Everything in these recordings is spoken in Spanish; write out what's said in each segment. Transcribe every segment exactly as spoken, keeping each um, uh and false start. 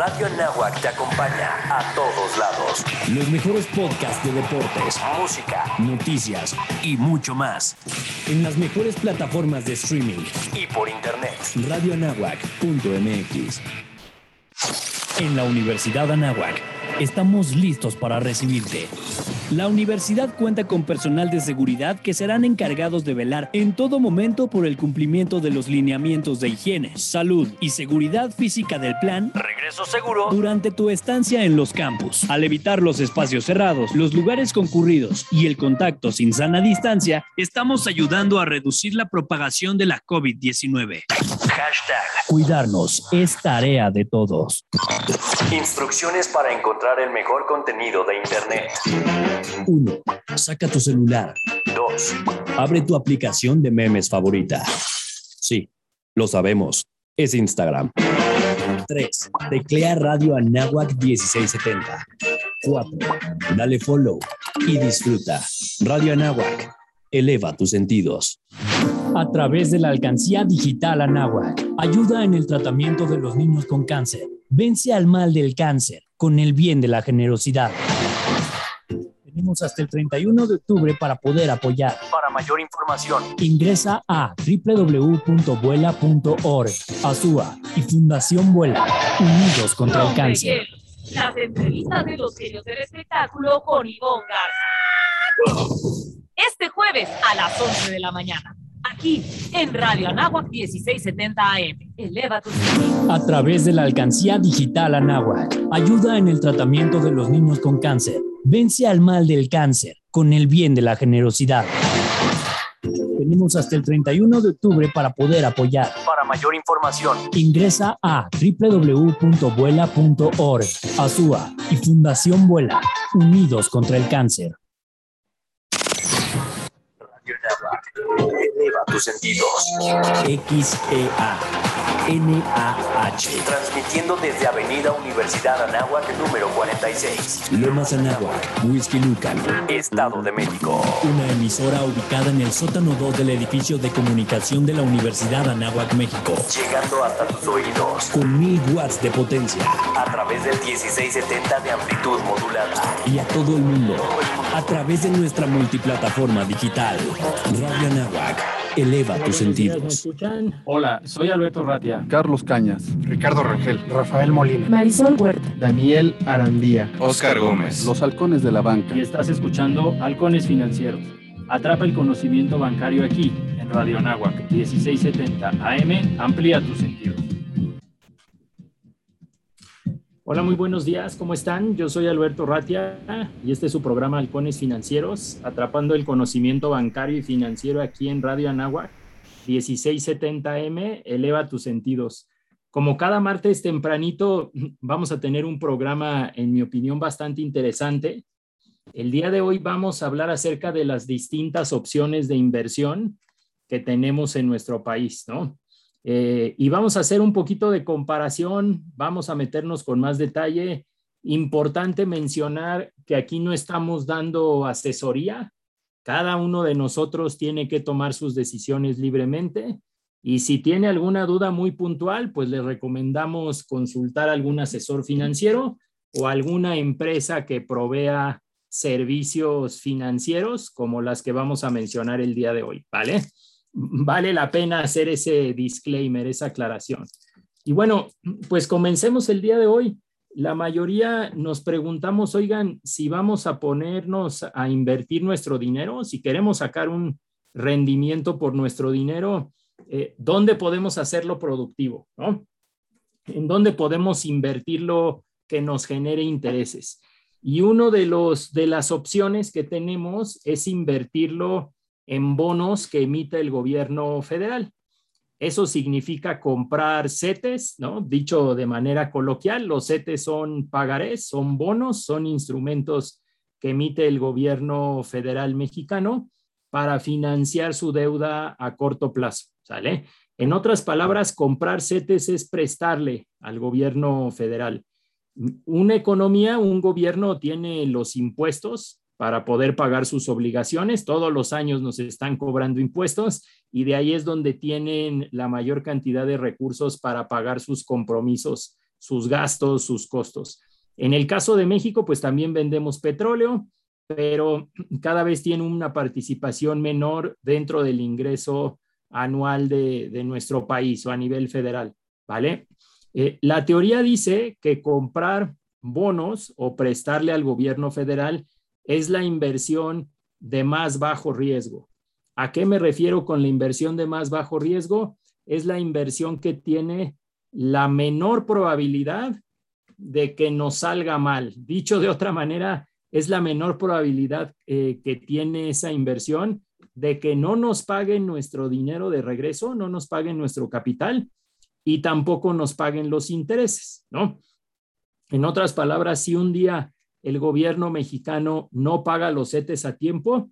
Radio Anáhuac te acompaña a todos lados. Los mejores podcasts de deportes, música, noticias y mucho más. En las mejores plataformas de streaming y por internet. radio anáhuac punto m x. En la Universidad Anáhuac estamos listos para recibirte. La universidad cuenta con personal de seguridad que serán encargados de velar en todo momento por el cumplimiento de los lineamientos de higiene, salud y seguridad física del plan Regreso Seguro durante tu estancia en los campus. Al evitar los espacios cerrados, los lugares concurridos y el contacto sin sana distancia, estamos ayudando a reducir la propagación de la COVID diecinueve. Hashtag Cuidarnos es tarea de todos. Instrucciones para encontrar el mejor contenido de internet. uno. Saca tu celular. dos. Abre tu aplicación de memes favorita. Sí, lo sabemos, es Instagram. tres. Teclea Radio Anáhuac dieciséis setenta. cuatro. Dale follow y disfruta. Radio Anáhuac, eleva tus sentidos. A través de la Alcancía Digital Anáhuac, ayuda en el tratamiento de los niños con cáncer. Vence al mal del cáncer con el bien de la generosidad. Tenemos hasta el treinta y uno de octubre para poder apoyar. Para mayor información, ingresa a doble u doble u doble u punto vuela punto org. Azúa y Fundación Vuela, unidos contra el cáncer. Las entrevistas de los genios del espectáculo con Ivonne Garza. Este jueves a las once de la mañana. Aquí, en Radio Anáhuac dieciséis setenta A M. Eleva tus sentidos. A través de la Alcancía Digital Anáhuac, ayuda en el tratamiento de los niños con cáncer. Vence al mal del cáncer con el bien de la generosidad. Tenemos hasta el treinta y uno de octubre para poder apoyar. Para mayor información, ingresa a doble u doble u doble u punto vuela punto org. Azúa y Fundación Vuela, unidos contra el cáncer. Eleva tus sentidos. X E A N A H. Transmitiendo desde Avenida Universidad Anáhuac, número cuarenta y seis. Lomas Anáhuac, Huixquilucan, Estado de México. Una emisora ubicada en el sótano dos del edificio de comunicación de la Universidad Anáhuac, México. Llegando hasta tus oídos. Con mil watts de potencia. A través del dieciséis setenta de amplitud modulada. Y a todo el mundo. A través de nuestra multiplataforma digital. Radio Anáhuac, eleva tus sentidos. Hola, soy Alberto Ratia, Carlos Cañas, Ricardo Rangel, Rafael Molina, Marisol Huerta, Daniel Arandía, Oscar Gómez, Los Halcones de la Banca. Y estás escuchando Halcones Financieros. Atrapa el conocimiento bancario aquí, en Radio Anáhuac, dieciséis setenta A M. Amplía tus sentidos. Hola, muy buenos días, ¿cómo están? Yo soy Alberto Ratia y este es su programa Halcones Financieros, atrapando el conocimiento bancario y financiero aquí en Radio Anáhuac, dieciséis setenta A M, eleva tus sentidos. Como cada martes tempranito, vamos a tener un programa, en mi opinión, bastante interesante. El día de hoy vamos a hablar acerca de las distintas opciones de inversión que tenemos en nuestro país, ¿no? Eh, y vamos a hacer un poquito de comparación, vamos a meternos con más detalle. Importante mencionar que aquí no estamos dando asesoría, cada uno de nosotros tiene que tomar sus decisiones libremente y si tiene alguna duda muy puntual, pues le recomendamos consultar a algún asesor financiero o alguna empresa que provea servicios financieros como las que vamos a mencionar el día de hoy, ¿vale? Vale la pena hacer ese disclaimer, esa aclaración. Y bueno, pues comencemos el día de hoy. La mayoría nos preguntamos, oigan, si vamos a ponernos a invertir nuestro dinero, si queremos sacar un rendimiento por nuestro dinero, eh, ¿dónde podemos hacerlo productivo, no? ¿En dónde podemos invertirlo que nos genere intereses? Y uno de los de las opciones que tenemos es invertirlo en bonos que emite el gobierno federal. Eso significa comprar CETES, ¿no? Dicho de manera coloquial, los CETES son pagarés, son bonos, son instrumentos que emite el gobierno federal mexicano para financiar su deuda a corto plazo, ¿sale? En otras palabras, comprar CETES es prestarle al gobierno federal. Una economía, un gobierno tiene los impuestos para poder pagar sus obligaciones. Todos los años nos están cobrando impuestos y de ahí es donde tienen la mayor cantidad de recursos para pagar sus compromisos sus gastos, sus costos. En el caso de México, pues también vendemos petróleo, pero cada vez tiene una participación menor dentro del ingreso anual de, de nuestro país o a nivel federal, ¿vale? Eh, la teoría dice que comprar bonos o prestarle al gobierno federal es la inversión de más bajo riesgo. ¿A qué me refiero con la inversión de más bajo riesgo? Es la inversión que tiene la menor probabilidad de que nos salga mal. Dicho de otra manera, es la menor probabilidad eh, que tiene esa inversión de que no nos paguen nuestro dinero de regreso, no nos paguen nuestro capital y tampoco nos paguen los intereses, ¿no? En otras palabras, si un día el gobierno mexicano no paga los CETES a tiempo,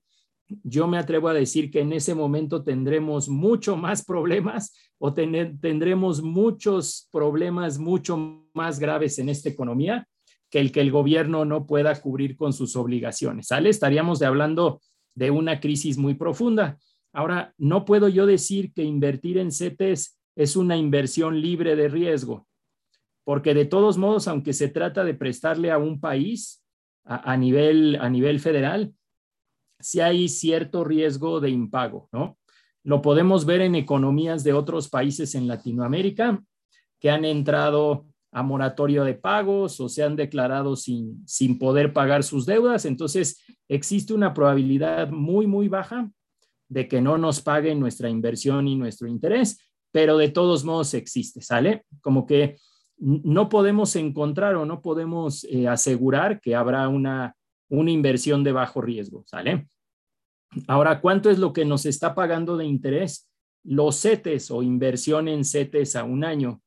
yo me atrevo a decir que en ese momento tendremos mucho más problemas o tener, tendremos muchos problemas mucho más graves en esta economía que el que el gobierno no pueda cubrir con sus obligaciones, ¿sale? Estaríamos de hablando de una crisis muy profunda. Ahora, no puedo yo decir que invertir en CETES es una inversión libre de riesgo, porque de todos modos, aunque se trata de prestarle a un país a, a, nivel, a nivel federal, sí hay cierto riesgo de impago, ¿no? Lo podemos ver en economías de otros países en Latinoamérica que han entrado a moratorio de pagos o se han declarado sin, sin poder pagar sus deudas. Entonces, existe una probabilidad muy, muy baja de que no nos paguen nuestra inversión y nuestro interés, pero de todos modos existe, ¿sale? Como que no podemos encontrar o no podemos eh, asegurar que habrá una, una inversión de bajo riesgo, ¿sale? Ahora, ¿cuánto es lo que nos está pagando de interés? Los CETES o inversión en CETES a un año.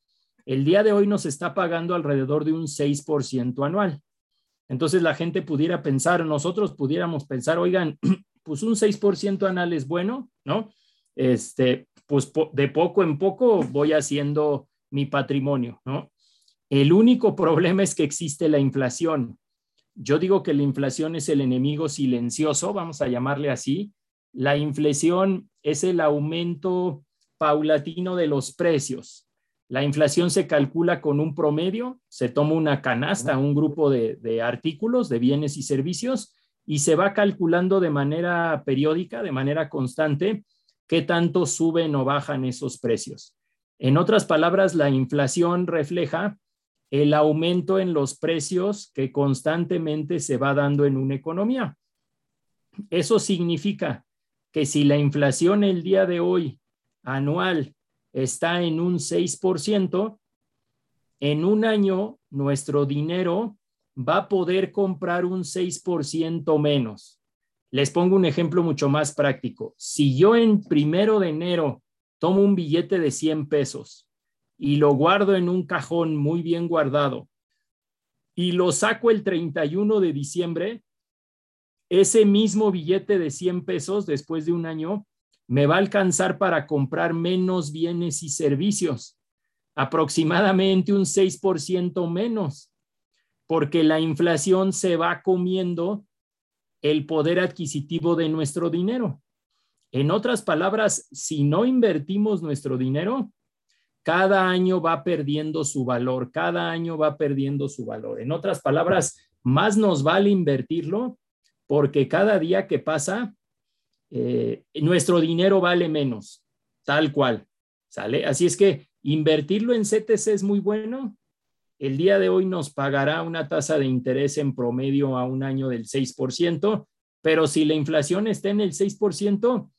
El día de hoy nos está pagando alrededor de un seis por ciento anual. Entonces la gente pudiera pensar, nosotros pudiéramos pensar, oigan, pues un seis por ciento anual es bueno, ¿no? Este, pues po- de poco en poco voy haciendo mi patrimonio, ¿no? El único problema es que existe la inflación. Yo digo que la inflación es el enemigo silencioso, vamos a llamarle así. La inflación es el aumento paulatino de los precios. La inflación se calcula con un promedio, se toma una canasta, un grupo de, de artículos, de bienes y servicios, y se va calculando de manera periódica, de manera constante, qué tanto suben o bajan esos precios. En otras palabras, la inflación refleja el aumento en los precios que constantemente se va dando en una economía. Eso significa que si la inflación el día de hoy anual está en un seis por ciento, en un año nuestro dinero va a poder comprar un seis por ciento menos. Les pongo un ejemplo mucho más práctico. Si yo en primero de enero tomo un billete de cien pesos y lo guardo en un cajón muy bien guardado y lo saco el treinta y uno de diciembre, ese mismo billete de cien pesos después de un año me va a alcanzar para comprar menos bienes y servicios, aproximadamente un seis por ciento menos, porque la inflación se va comiendo el poder adquisitivo de nuestro dinero. En otras palabras, si no invertimos nuestro dinero, cada año va perdiendo su valor, cada año va perdiendo su valor. En otras palabras, más nos vale invertirlo porque cada día que pasa, Eh, nuestro dinero vale menos, tal cual, ¿sale? Así es que invertirlo en CETES es muy bueno. El día de hoy nos pagará una tasa de interés en promedio a un año del seis por ciento, pero si la inflación está en el seis por ciento,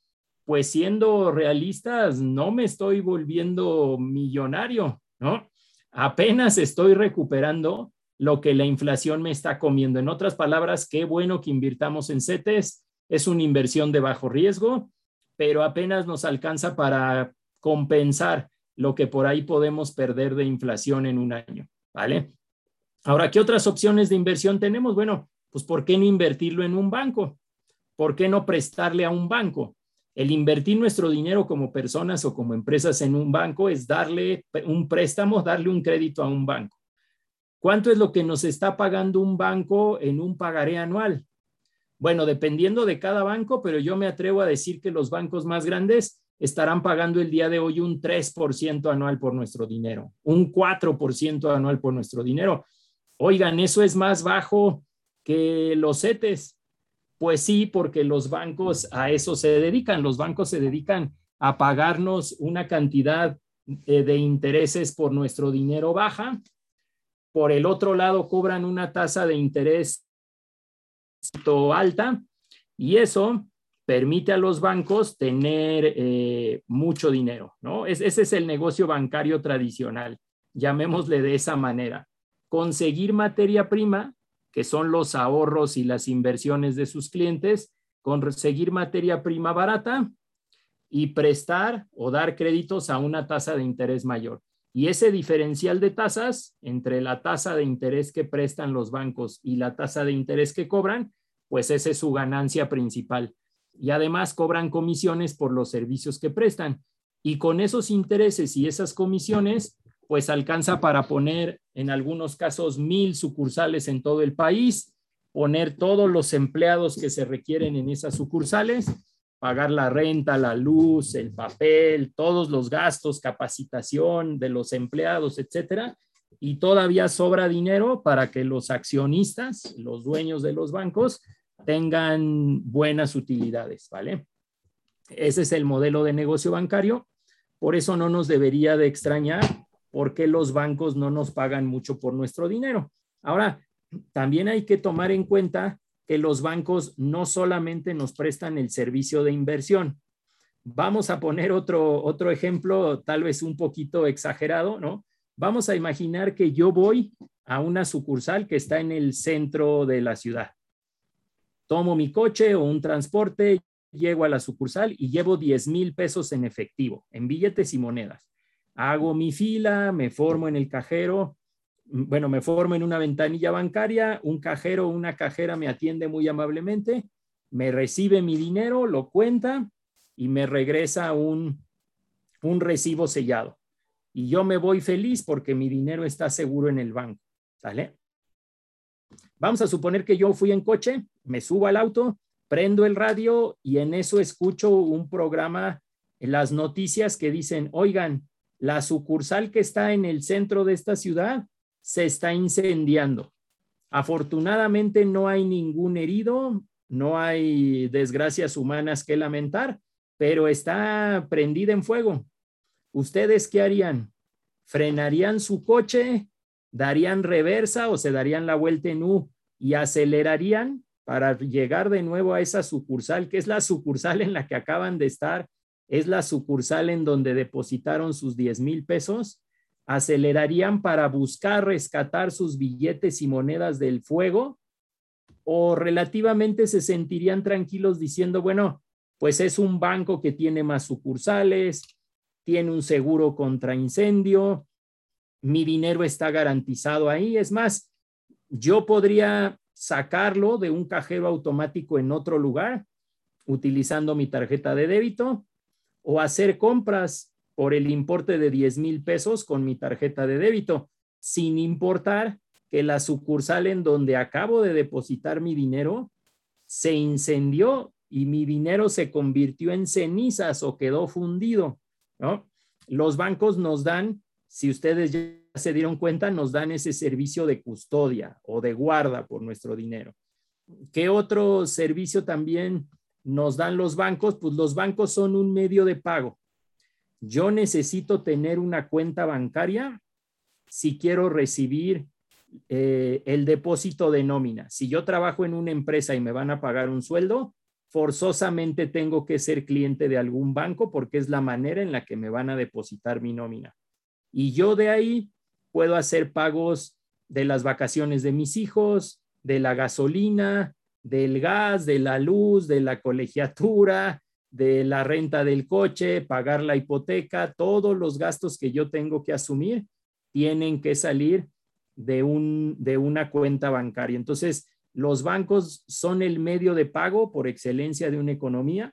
pues siendo realistas, no me estoy volviendo millonario, ¿no? Apenas estoy recuperando lo que la inflación me está comiendo. En otras palabras, qué bueno que invirtamos en CETES. Es una inversión de bajo riesgo, pero apenas nos alcanza para compensar lo que por ahí podemos perder de inflación en un año, ¿vale? Ahora, ¿qué otras opciones de inversión tenemos? Bueno, pues ¿por qué no invertirlo en un banco? ¿Por qué no prestarle a un banco? El invertir nuestro dinero como personas o como empresas en un banco es darle un préstamo, darle un crédito a un banco. ¿Cuánto es lo que nos está pagando un banco en un pagaré anual? Bueno, dependiendo de cada banco, pero yo me atrevo a decir que los bancos más grandes estarán pagando el día de hoy un tres por ciento anual por nuestro dinero, un cuatro por ciento anual por nuestro dinero. Oigan, ¿eso es más bajo que los CETES? Pues sí, porque los bancos a eso se dedican. Los bancos se dedican a pagarnos una cantidad de, de intereses por nuestro dinero baja. Por el otro lado, cobran una tasa de interés alta y eso permite a los bancos tener eh, mucho dinero, ¿no? Es, ese es el negocio bancario tradicional, llamémosle de esa manera. Conseguir materia prima, que son los ahorros y las inversiones de sus clientes, conseguir materia prima barata y prestar o dar créditos a una tasa de interés mayor. Y ese diferencial de tasas entre la tasa de interés que prestan los bancos y la tasa de interés que cobran, pues esa es su ganancia principal. Y además cobran comisiones por los servicios que prestan. Y con esos intereses y esas comisiones, pues alcanza para poner en algunos casos mil sucursales en todo el país, poner todos los empleados que se requieren en esas sucursales, pagar la renta, la luz, el papel, todos los gastos, capacitación de los empleados, etcétera. Y todavía sobra dinero para que los accionistas, los dueños de los bancos, tengan buenas utilidades, ¿vale? Ese es el modelo de negocio bancario. Por eso no nos debería de extrañar por qué los bancos no nos pagan mucho por nuestro dinero. Ahora, también hay que tomar en cuenta que los bancos no solamente nos prestan el servicio de inversión. Vamos a poner otro, otro ejemplo, tal vez un poquito exagerado, ¿no? Vamos a imaginar que yo voy a una sucursal que está en el centro de la ciudad. Tomo mi coche o un transporte, llego a la sucursal y llevo diez mil pesos en efectivo, en billetes y monedas. Hago mi fila, me formo en el cajero, Bueno, me formo en una ventanilla bancaria, un cajero o una cajera me atiende muy amablemente, me recibe mi dinero, lo cuenta y me regresa un, un recibo sellado. Y yo me voy feliz porque mi dinero está seguro en el banco, ¿sale? Vamos a suponer que yo fui en coche, me subo al auto, prendo el radio y en eso escucho un programa, las noticias que dicen, oigan, la sucursal que está en el centro de esta ciudad se está incendiando. Afortunadamente no hay ningún herido, no hay desgracias humanas que lamentar, pero está prendida en fuego. ¿Ustedes qué harían? ¿Frenarían su coche? ¿Darían reversa o se darían la vuelta en U y acelerarían para llegar de nuevo a esa sucursal, que es la sucursal en la que acaban de estar, es la sucursal en donde depositaron sus diez mil pesos? ¿Acelerarían para buscar rescatar sus billetes y monedas del fuego? ¿O relativamente se sentirían tranquilos diciendo, bueno, pues es un banco que tiene más sucursales, tiene un seguro contra incendio, mi dinero está garantizado ahí? Es más, yo podría sacarlo de un cajero automático en otro lugar utilizando mi tarjeta de débito o hacer compras por el importe de diez mil pesos con mi tarjeta de débito, sin importar que la sucursal en donde acabo de depositar mi dinero se incendió y mi dinero se convirtió en cenizas o quedó fundido, ¿no? Los bancos nos dan, si ustedes ya se dieron cuenta, nos dan ese servicio de custodia o de guarda por nuestro dinero. ¿Qué otro servicio también nos dan los bancos? Pues los bancos son un medio de pago. Yo necesito tener una cuenta bancaria si quiero recibir eh, el depósito de nómina. Si yo trabajo en una empresa y me van a pagar un sueldo, forzosamente tengo que ser cliente de algún banco porque es la manera en la que me van a depositar mi nómina. Y yo de ahí puedo hacer pagos de las vacaciones de mis hijos, de la gasolina, del gas, de la luz, de la colegiatura, de la renta del coche, pagar la hipoteca. Todos los gastos que yo tengo que asumir tienen que salir de, un, de una cuenta bancaria. Entonces, los bancos son el medio de pago por excelencia de una economía.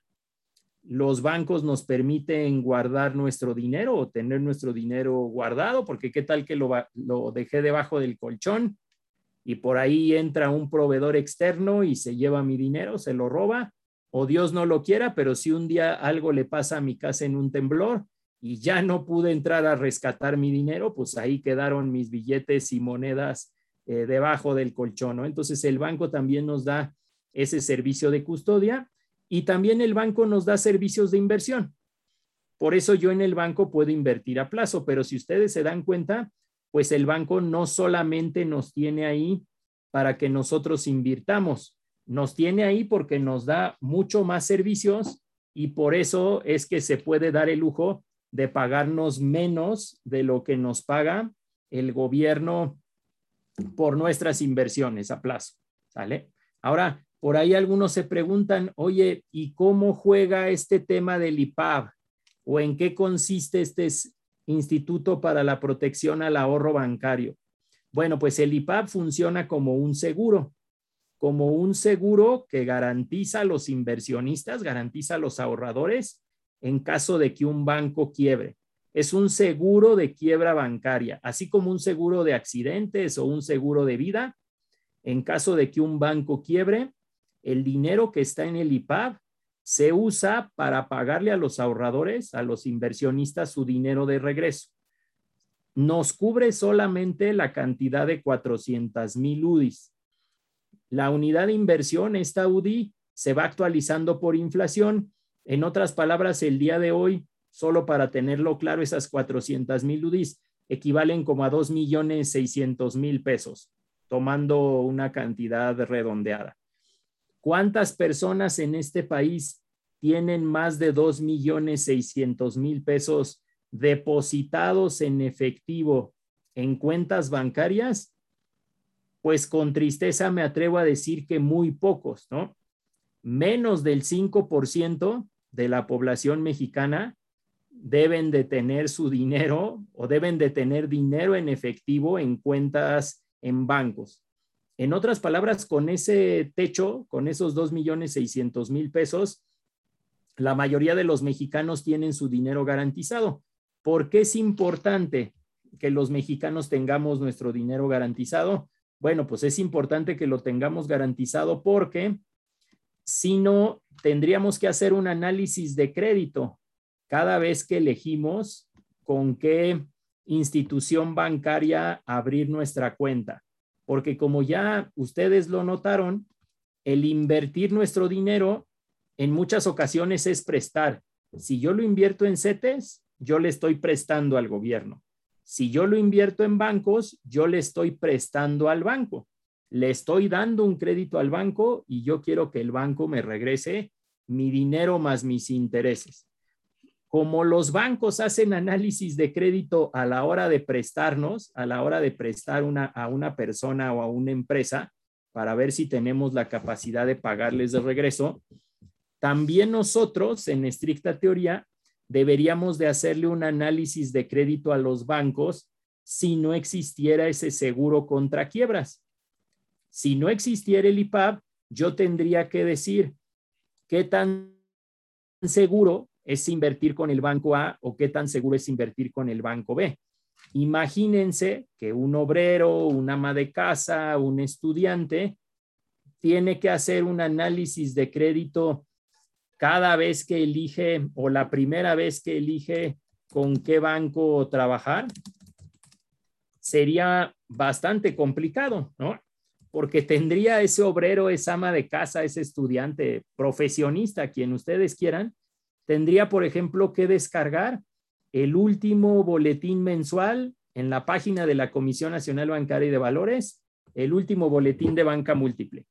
Los bancos nos permiten guardar nuestro dinero o tener nuestro dinero guardado, porque qué tal que lo, lo dejé debajo del colchón y por ahí entra un proveedor externo y se lleva mi dinero, se lo roba. o Dios no lo quiera, pero si un día algo le pasa a mi casa en un temblor y ya no pude entrar a rescatar mi dinero, pues ahí quedaron mis billetes y monedas eh, debajo del colchón, ¿no? Entonces el banco también nos da ese servicio de custodia y también el banco nos da servicios de inversión. Por eso yo en el banco puedo invertir a plazo, pero si ustedes se dan cuenta, pues el banco no solamente nos tiene ahí para que nosotros invirtamos, nos tiene ahí porque nos da mucho más servicios y por eso es que se puede dar el lujo de pagarnos menos de lo que nos paga el gobierno por nuestras inversiones a plazo, ¿sale? Ahora, por ahí algunos se preguntan, oye, ¿y cómo juega este tema del I P A B? ¿O en qué consiste este Instituto para la Protección al Ahorro Bancario? Bueno, pues el I P A B funciona como un seguro, como un seguro que garantiza a los inversionistas, garantiza a los ahorradores en caso de que un banco quiebre. Es un seguro de quiebra bancaria, así como un seguro de accidentes o un seguro de vida. En caso de que un banco quiebre, el dinero que está en el I P A B se usa para pagarle a los ahorradores, a los inversionistas, su dinero de regreso. Nos cubre solamente la cantidad de cuatrocientas mil U D Is. La unidad de inversión, esta U D I, se va actualizando por inflación. En otras palabras, el día de hoy, solo para tenerlo claro, esas cuatrocientas mil U D Is equivalen como a dos millones seiscientos mil pesos, tomando una cantidad redondeada. ¿Cuántas personas en este país tienen más de dos millones seiscientos mil pesos depositados en efectivo en cuentas bancarias? Pues con tristeza me atrevo a decir que muy pocos, ¿no? Menos del cinco por ciento de la población mexicana deben de tener su dinero o deben de tener dinero en efectivo en cuentas en bancos. En otras palabras, con ese techo, con esos dos millones seiscientos mil pesos, la mayoría de los mexicanos tienen su dinero garantizado. ¿Por qué es importante que los mexicanos tengamos nuestro dinero garantizado? Bueno, pues es importante que lo tengamos garantizado porque si no, tendríamos que hacer un análisis de crédito cada vez que elegimos con qué institución bancaria abrir nuestra cuenta. Porque como ya ustedes lo notaron, el invertir nuestro dinero en muchas ocasiones es prestar. Si yo lo invierto en CETES, yo le estoy prestando al gobierno. Si yo lo invierto en bancos, yo le estoy prestando al banco. Le estoy dando un crédito al banco y yo quiero que el banco me regrese mi dinero más mis intereses. Como los bancos hacen análisis de crédito a la hora de prestarnos, a la hora de prestar una, a una persona o a una empresa para ver si tenemos la capacidad de pagarles de regreso, también nosotros, en estricta teoría, deberíamos de hacerle un análisis de crédito a los bancos si no existiera ese seguro contra quiebras. Si no existiera el I P A B, yo tendría que decir qué tan seguro es invertir con el banco A o qué tan seguro es invertir con el banco B. Imagínense que un obrero, un ama de casa, un estudiante tiene que hacer un análisis de crédito cada vez que elige o la primera vez que elige con qué banco trabajar. Sería bastante complicado, ¿no? Porque tendría ese obrero, esa ama de casa, ese estudiante, profesionista, quien ustedes quieran, tendría, por ejemplo, que descargar el último boletín mensual en la página de la Comisión Nacional Bancaria y de Valores, el último boletín de banca múltiple.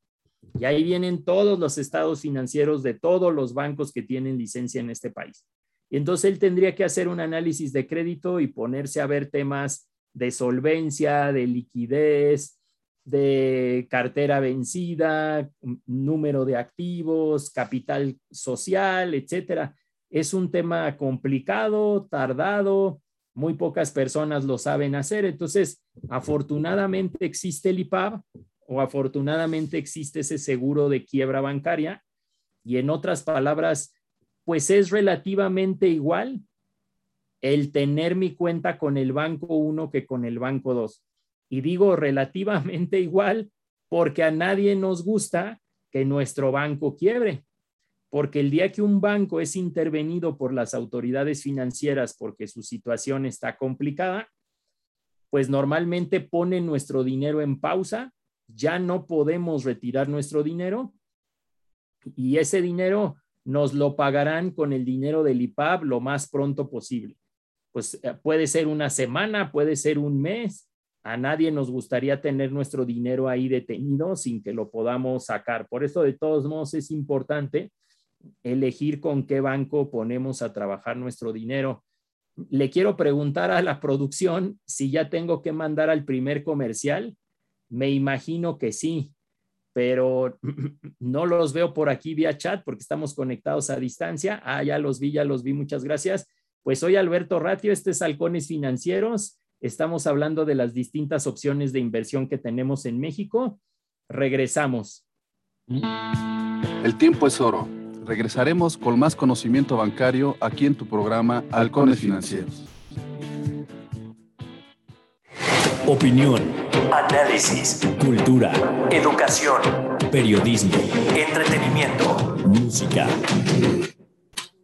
Y ahí vienen todos los estados financieros de todos los bancos que tienen licencia en este país. Y entonces él tendría que hacer un análisis de crédito y ponerse a ver temas de solvencia, de liquidez, de cartera vencida, número de activos, capital social, etcétera. Es un tema complicado, tardado, muy pocas personas lo saben hacer. Entonces, afortunadamente existe el I P A B o afortunadamente existe ese seguro de quiebra bancaria y en otras palabras, pues es relativamente igual el tener mi cuenta con el banco uno que con el banco dos. Y digo relativamente igual porque a nadie nos gusta que nuestro banco quiebre. porque el día que un banco es intervenido por las autoridades financieras porque su situación está complicada, pues normalmente ponen nuestro dinero en pausa, ya no podemos retirar nuestro dinero y ese dinero nos lo pagarán con el dinero del I P A B lo más pronto posible. Pues puede ser una semana, puede ser un mes. A nadie nos gustaría tener nuestro dinero ahí detenido sin que lo podamos sacar. Por eso, de todos modos, es importante elegir con qué banco ponemos a trabajar nuestro dinero. Le quiero preguntar a la producción si ya tengo que mandar al primer comercial. Me imagino que sí, pero no los veo por aquí vía chat porque estamos conectados a distancia. Ah, ya los vi, ya los vi. Muchas gracias. Pues soy Alberto Ratia, este es Halcones Financieros. Estamos hablando de las distintas opciones de inversión que tenemos en México. Regresamos. El tiempo es oro. Regresaremos con más conocimiento bancario aquí en tu programa Halcones Financieros. Opinión, análisis, cultura, educación, periodismo, entretenimiento, música.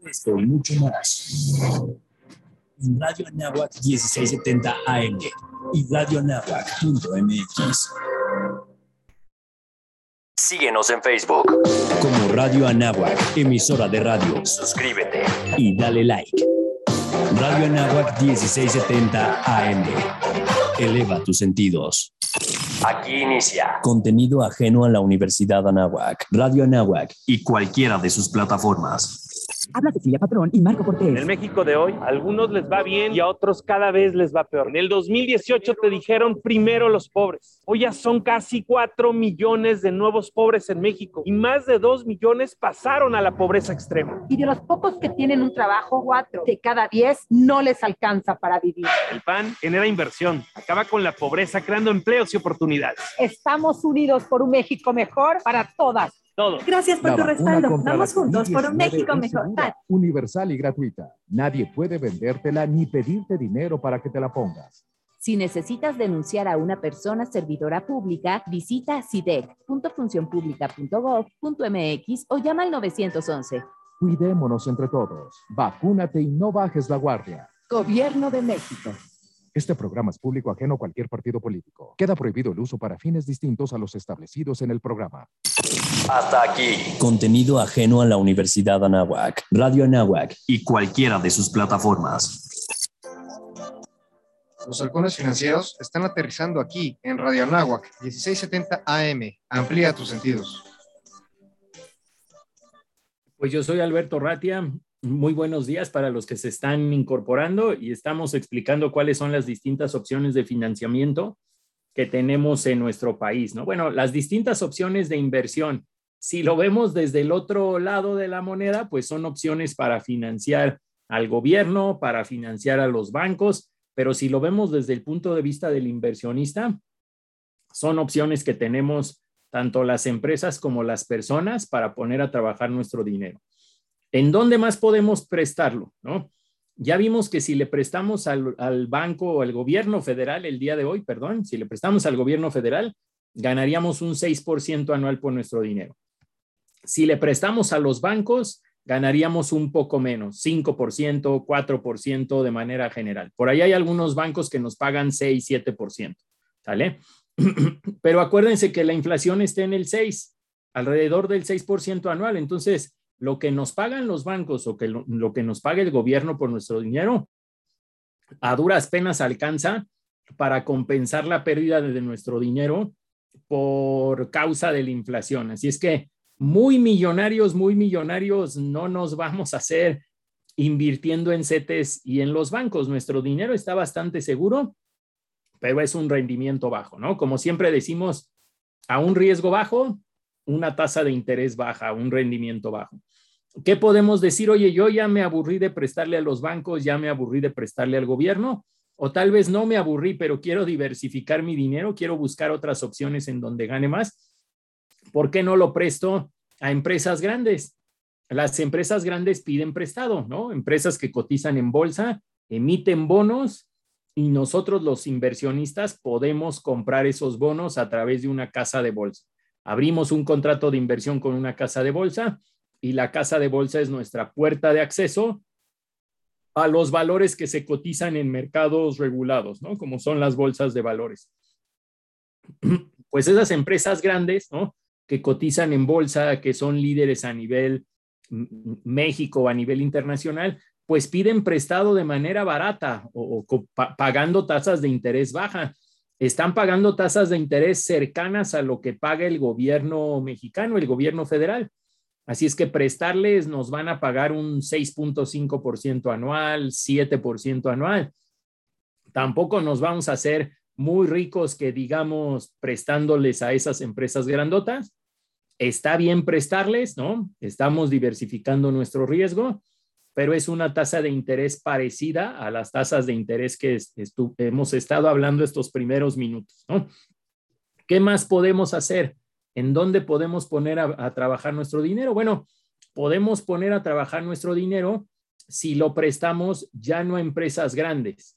Esto y mucho más. Radio Anáhuac mil seiscientos setenta A M y radio anáhuac punto m x. Síguenos en Facebook como Radio Anáhuac, emisora de radio. Suscríbete y dale like. Radio Anáhuac mil seiscientos setenta A M. Eleva tus sentidos. Aquí inicia contenido ajeno a la Universidad Anáhuac, Radio Anáhuac y cualquiera de sus plataformas. Habla Cecilia Patrón y Marco Cortés. En el México de hoy, a algunos les va bien y a otros cada vez les va peor. En el dos mil dieciocho te dijeron primero los pobres. Hoy ya son casi cuatro millones de nuevos pobres en México y más de dos millones pasaron a la pobreza extrema. Y de los pocos que tienen un trabajo, cuatro de cada diez no les alcanza para vivir. El P A N genera inversión, acaba con la pobreza creando empleos y oportunidades. Estamos unidos por un México mejor para todas. Todo. Gracias por la tu respaldo. Vamos juntos por un México mejor. Universal y gratuita. Nadie puede vendértela ni pedirte dinero para que te la pongas. Si necesitas denunciar a una persona servidora pública, visita c i d e c punto función pública punto gov punto m x o llama al nueve once. Cuidémonos entre todos. Vacúnate y no bajes la guardia. Gobierno de México. Este programa es público ajeno a cualquier partido político. Queda prohibido el uso para fines distintos a los establecidos en el programa. Hasta aquí. Contenido ajeno a la Universidad Anáhuac, Radio Anáhuac y cualquiera de sus plataformas. Los halcones financieros están aterrizando aquí en Radio Anáhuac, mil seiscientos setenta A M. Amplía tus sentidos. Pues yo soy Alberto Ratia. Muy buenos días para los que se están incorporando y estamos explicando cuáles son las distintas opciones de financiamiento que tenemos en nuestro país, ¿no? Bueno, las distintas opciones de inversión, si lo vemos desde el otro lado de la moneda, pues son opciones para financiar al gobierno, para financiar a los bancos, pero si lo vemos desde el punto de vista del inversionista, son opciones que tenemos tanto las empresas como las personas para poner a trabajar nuestro dinero. ¿En dónde más podemos prestarlo, no? Ya vimos que si le prestamos al, al banco o al gobierno federal el día de hoy, perdón, si le prestamos al gobierno federal, ganaríamos un seis por ciento anual por nuestro dinero. Si le prestamos a los bancos, ganaríamos un poco menos, cinco por ciento, cuatro por ciento de manera general. Por ahí hay algunos bancos que nos pagan seis, siete por ciento, ¿sale? Pero acuérdense que la inflación está en el seis, alrededor del seis por ciento anual. Entonces, lo que nos pagan los bancos o que lo, lo que nos pague el gobierno por nuestro dinero, a duras penas alcanza para compensar la pérdida de nuestro dinero por causa de la inflación. Así es que muy millonarios, muy millonarios no nos vamos a hacer invirtiendo en CETES y en los bancos. Nuestro dinero está bastante seguro, pero es un rendimiento bajo, ¿no? Como siempre decimos, a un riesgo bajo, una tasa de interés baja, un rendimiento bajo. ¿Qué podemos decir? Oye, yo ya me aburrí de prestarle a los bancos, ya me aburrí de prestarle al gobierno, o tal vez no me aburrí, pero quiero diversificar mi dinero, quiero buscar otras opciones en donde gane más. ¿Por qué no lo presto a empresas grandes? Las empresas grandes piden prestado, ¿no? Empresas que cotizan en bolsa, emiten bonos y nosotros los inversionistas podemos comprar esos bonos a través de una casa de bolsa. Abrimos un contrato de inversión con una casa de bolsa y la casa de bolsa es nuestra puerta de acceso a los valores que se cotizan en mercados regulados, ¿no? Como son las bolsas de valores. Pues esas empresas grandes, ¿no? Que cotizan en bolsa, que son líderes a nivel México, a nivel internacional, pues piden prestado de manera barata o, o pa- pagando tasas de interés baja. Están pagando tasas de interés cercanas a lo que paga el gobierno mexicano, el gobierno federal. Así es que prestarles nos van a pagar un seis punto cinco por ciento anual, siete por ciento anual. Tampoco nos vamos a hacer muy ricos que digamos prestándoles a esas empresas grandotas. Está bien prestarles, ¿no? Estamos diversificando nuestro riesgo, pero es una tasa de interés parecida a las tasas de interés que estu- hemos estado hablando estos primeros minutos, ¿no? ¿Qué más podemos hacer? ¿En dónde podemos poner a, a trabajar nuestro dinero? Bueno, podemos poner a trabajar nuestro dinero si lo prestamos ya no a empresas grandes,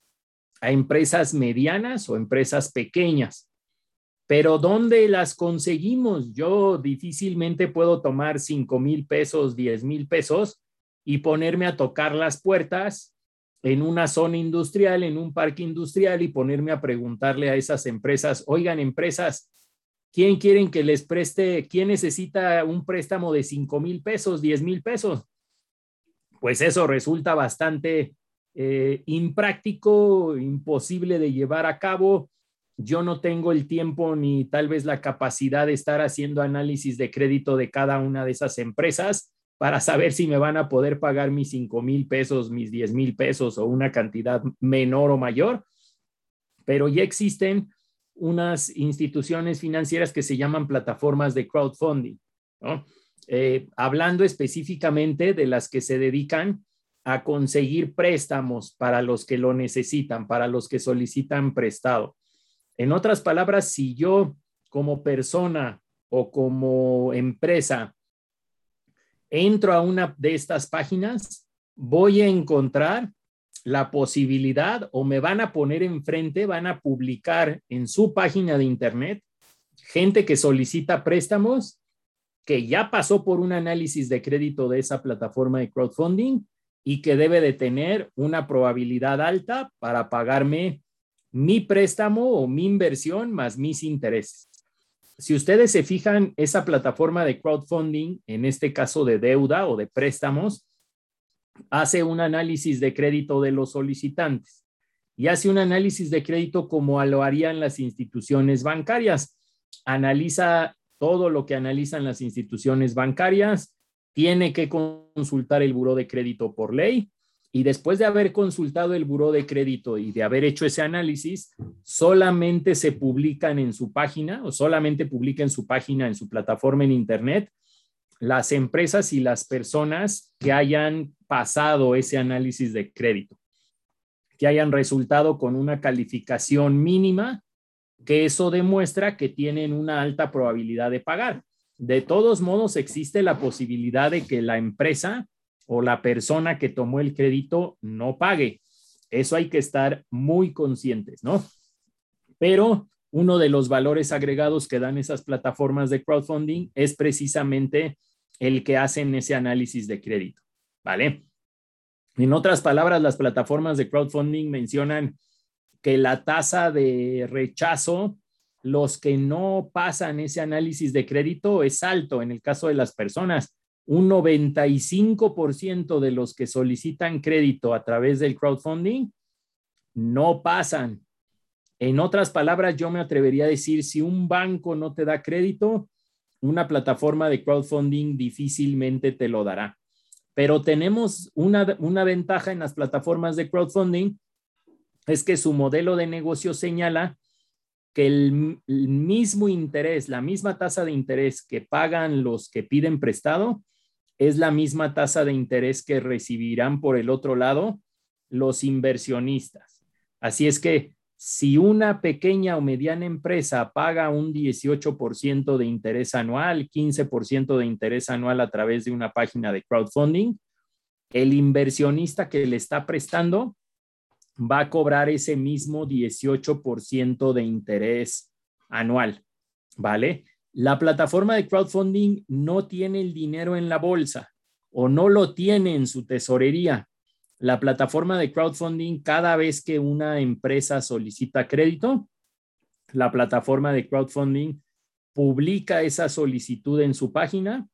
a empresas medianas o empresas pequeñas. Pero ¿dónde las conseguimos? Yo difícilmente puedo tomar cinco mil pesos, diez mil pesos y ponerme a tocar las puertas en una zona industrial, en un parque industrial y ponerme a preguntarle a esas empresas, oigan, empresas, ¿quién quieren que les preste? ¿Quién necesita un préstamo de cinco mil pesos, diez mil pesos? Pues eso resulta bastante eh, impráctico, imposible de llevar a cabo. Yo no tengo el tiempo ni tal vez la capacidad de estar haciendo análisis de crédito de cada una de esas empresas para saber si me van a poder pagar mis cinco mil pesos, mis diez mil pesos o una cantidad menor o mayor. Pero ya existen unas instituciones financieras que se llaman plataformas de crowdfunding, ¿no? Eh, hablando específicamente de las que se dedican a conseguir préstamos para los que lo necesitan, para los que solicitan prestado. En otras palabras, si yo como persona o como empresa entro a una de estas páginas, voy a encontrar la posibilidad o me van a poner enfrente, van a publicar en su página de internet gente que solicita préstamos, que ya pasó por un análisis de crédito de esa plataforma de crowdfunding y que debe de tener una probabilidad alta para pagarme mi préstamo o mi inversión más mis intereses. Si ustedes se fijan, esa plataforma de crowdfunding, en este caso de deuda o de préstamos, hace un análisis de crédito de los solicitantes y hace un análisis de crédito como lo harían las instituciones bancarias. Analiza todo lo que analizan las instituciones bancarias, tiene que consultar el Buró de Crédito por ley. Y después de haber consultado el Buró de Crédito y de haber hecho ese análisis, solamente se publican en su página o solamente publica en su página, en su plataforma en internet, las empresas y las personas que hayan pasado ese análisis de crédito, que hayan resultado con una calificación mínima, que eso demuestra que tienen una alta probabilidad de pagar. De todos modos, existe la posibilidad de que la empresa o la persona que tomó el crédito no pague. Eso hay que estar muy conscientes, ¿no? Pero uno de los valores agregados que dan esas plataformas de crowdfunding es precisamente el que hacen ese análisis de crédito, ¿vale? En otras palabras, las plataformas de crowdfunding mencionan que la tasa de rechazo, los que no pasan ese análisis de crédito, es alto en el caso de las personas. Un noventa y cinco por ciento de los que solicitan crédito a través del crowdfunding no pasan. En otras palabras, yo me atrevería a decir, si un banco no te da crédito, una plataforma de crowdfunding difícilmente te lo dará. Pero tenemos una, una ventaja en las plataformas de crowdfunding, es que su modelo de negocio señala que el, el mismo interés, la misma tasa de interés que pagan los que piden prestado, es la misma tasa de interés que recibirán por el otro lado los inversionistas. Así es que si una pequeña o mediana empresa paga un dieciocho por ciento de interés anual, quince por ciento de interés anual a través de una página de crowdfunding, el inversionista que le está prestando va a cobrar ese mismo dieciocho por ciento de interés anual, ¿vale? La plataforma de crowdfunding no tiene el dinero en la bolsa, o no lo tiene en su tesorería la plataforma de crowdfunding cada vez que una empresa solicita crédito, la plataforma de crowdfunding publica esa solicitud en su página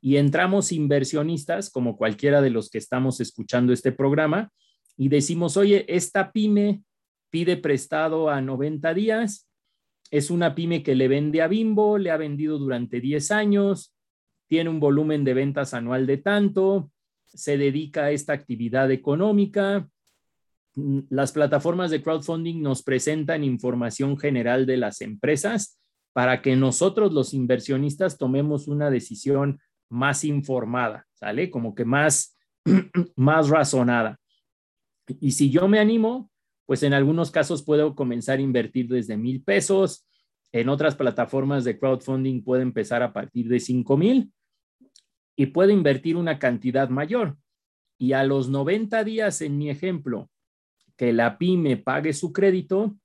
y entramos inversionistas, como cualquiera de los que estamos escuchando este programa, y decimos, oye, esta pyme pide prestado a noventa días, es una pyme que le vende a Bimbo, le ha vendido durante diez años, tiene un volumen de ventas anual de tanto, se dedica a esta actividad económica. Las plataformas de crowdfunding nos presentan información general de las empresas para que nosotros los inversionistas tomemos una decisión más informada, ¿sale? Como que más, más razonada. Y si yo me animo, pues en algunos casos puedo comenzar a invertir desde mil pesos. En otras plataformas de crowdfunding puedo empezar a partir de cinco mil y puedo invertir una cantidad mayor. Y a los noventa días, en mi ejemplo, que la pyme pague su crédito,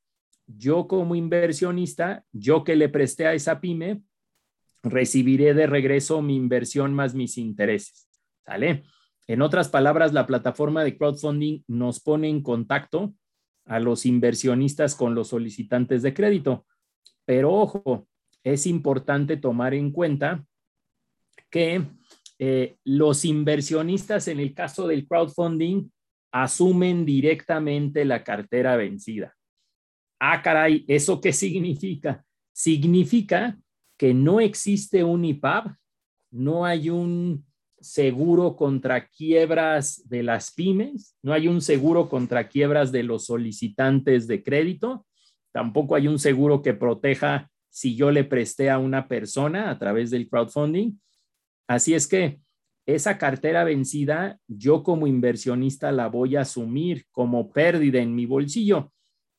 yo como inversionista, yo que le presté a esa pyme, recibiré de regreso mi inversión más mis intereses, ¿sale? En otras palabras, la plataforma de crowdfunding nos pone en contacto a los inversionistas con los solicitantes de crédito. Pero ojo, es importante tomar en cuenta que eh, los inversionistas en el caso del crowdfunding asumen directamente la cartera vencida. Ah, caray, ¿eso qué significa? Significa que no existe un I P A B, no hay un seguro contra quiebras de las pymes, no hay un seguro contra quiebras de los solicitantes de crédito, tampoco hay un seguro que proteja si yo le presté a una persona a través del crowdfunding. Así es que esa cartera vencida, yo como inversionista la voy a asumir como pérdida en mi bolsillo.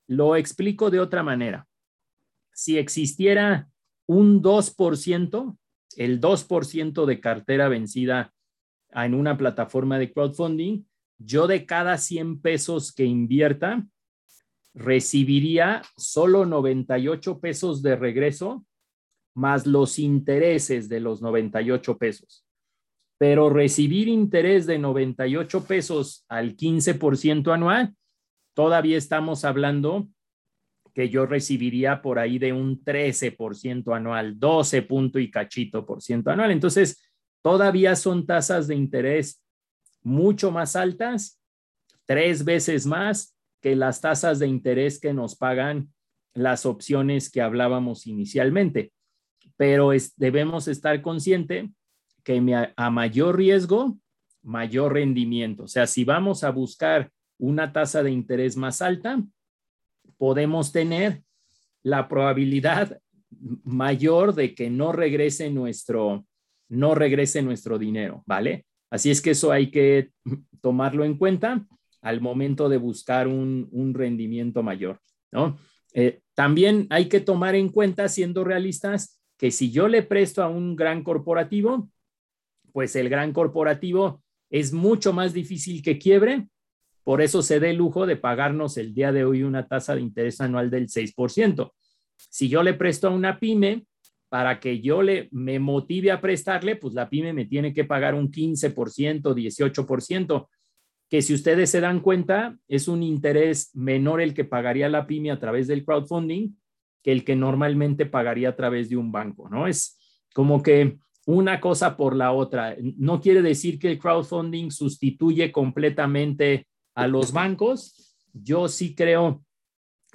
Lo explico de otra manera. Si existiera un dos por ciento, el dos por ciento de cartera vencida en una plataforma de crowdfunding, yo de cada cien pesos que invierta, recibiría solo noventa y ocho pesos de regreso, más los intereses de los noventa y ocho pesos. Pero recibir interés de noventa y ocho pesos al quince por ciento anual, todavía estamos hablando que yo recibiría por ahí de un trece por ciento anual, doce punto y cachito por ciento anual. Entonces, todavía son tasas de interés mucho más altas, tres veces más que las tasas de interés que nos pagan las opciones que hablábamos inicialmente. Pero es, debemos estar consciente que me, a mayor riesgo, mayor rendimiento. O sea, si vamos a buscar una tasa de interés más alta, podemos tener la probabilidad mayor de que no regrese nuestro, no regrese nuestro dinero, ¿vale? Así es que eso hay que tomarlo en cuenta al momento de buscar un, un rendimiento mayor, ¿no? Eh, también hay que tomar en cuenta, siendo realistas, que si yo le presto a un gran corporativo, pues el gran corporativo es mucho más difícil que quiebre. Por eso se da el lujo de pagarnos el día de hoy una tasa de interés anual del seis por ciento. Si yo le presto a una pyme, para que yo le, me motive a prestarle, pues la pyme me tiene que pagar un quince por ciento, dieciocho por ciento, que si ustedes se dan cuenta, es un interés menor el que pagaría la pyme a través del crowdfunding que el que normalmente pagaría a través de un banco, ¿no? Es como que una cosa por la otra. No quiere decir que el crowdfunding sustituye completamente a los bancos. Yo sí creo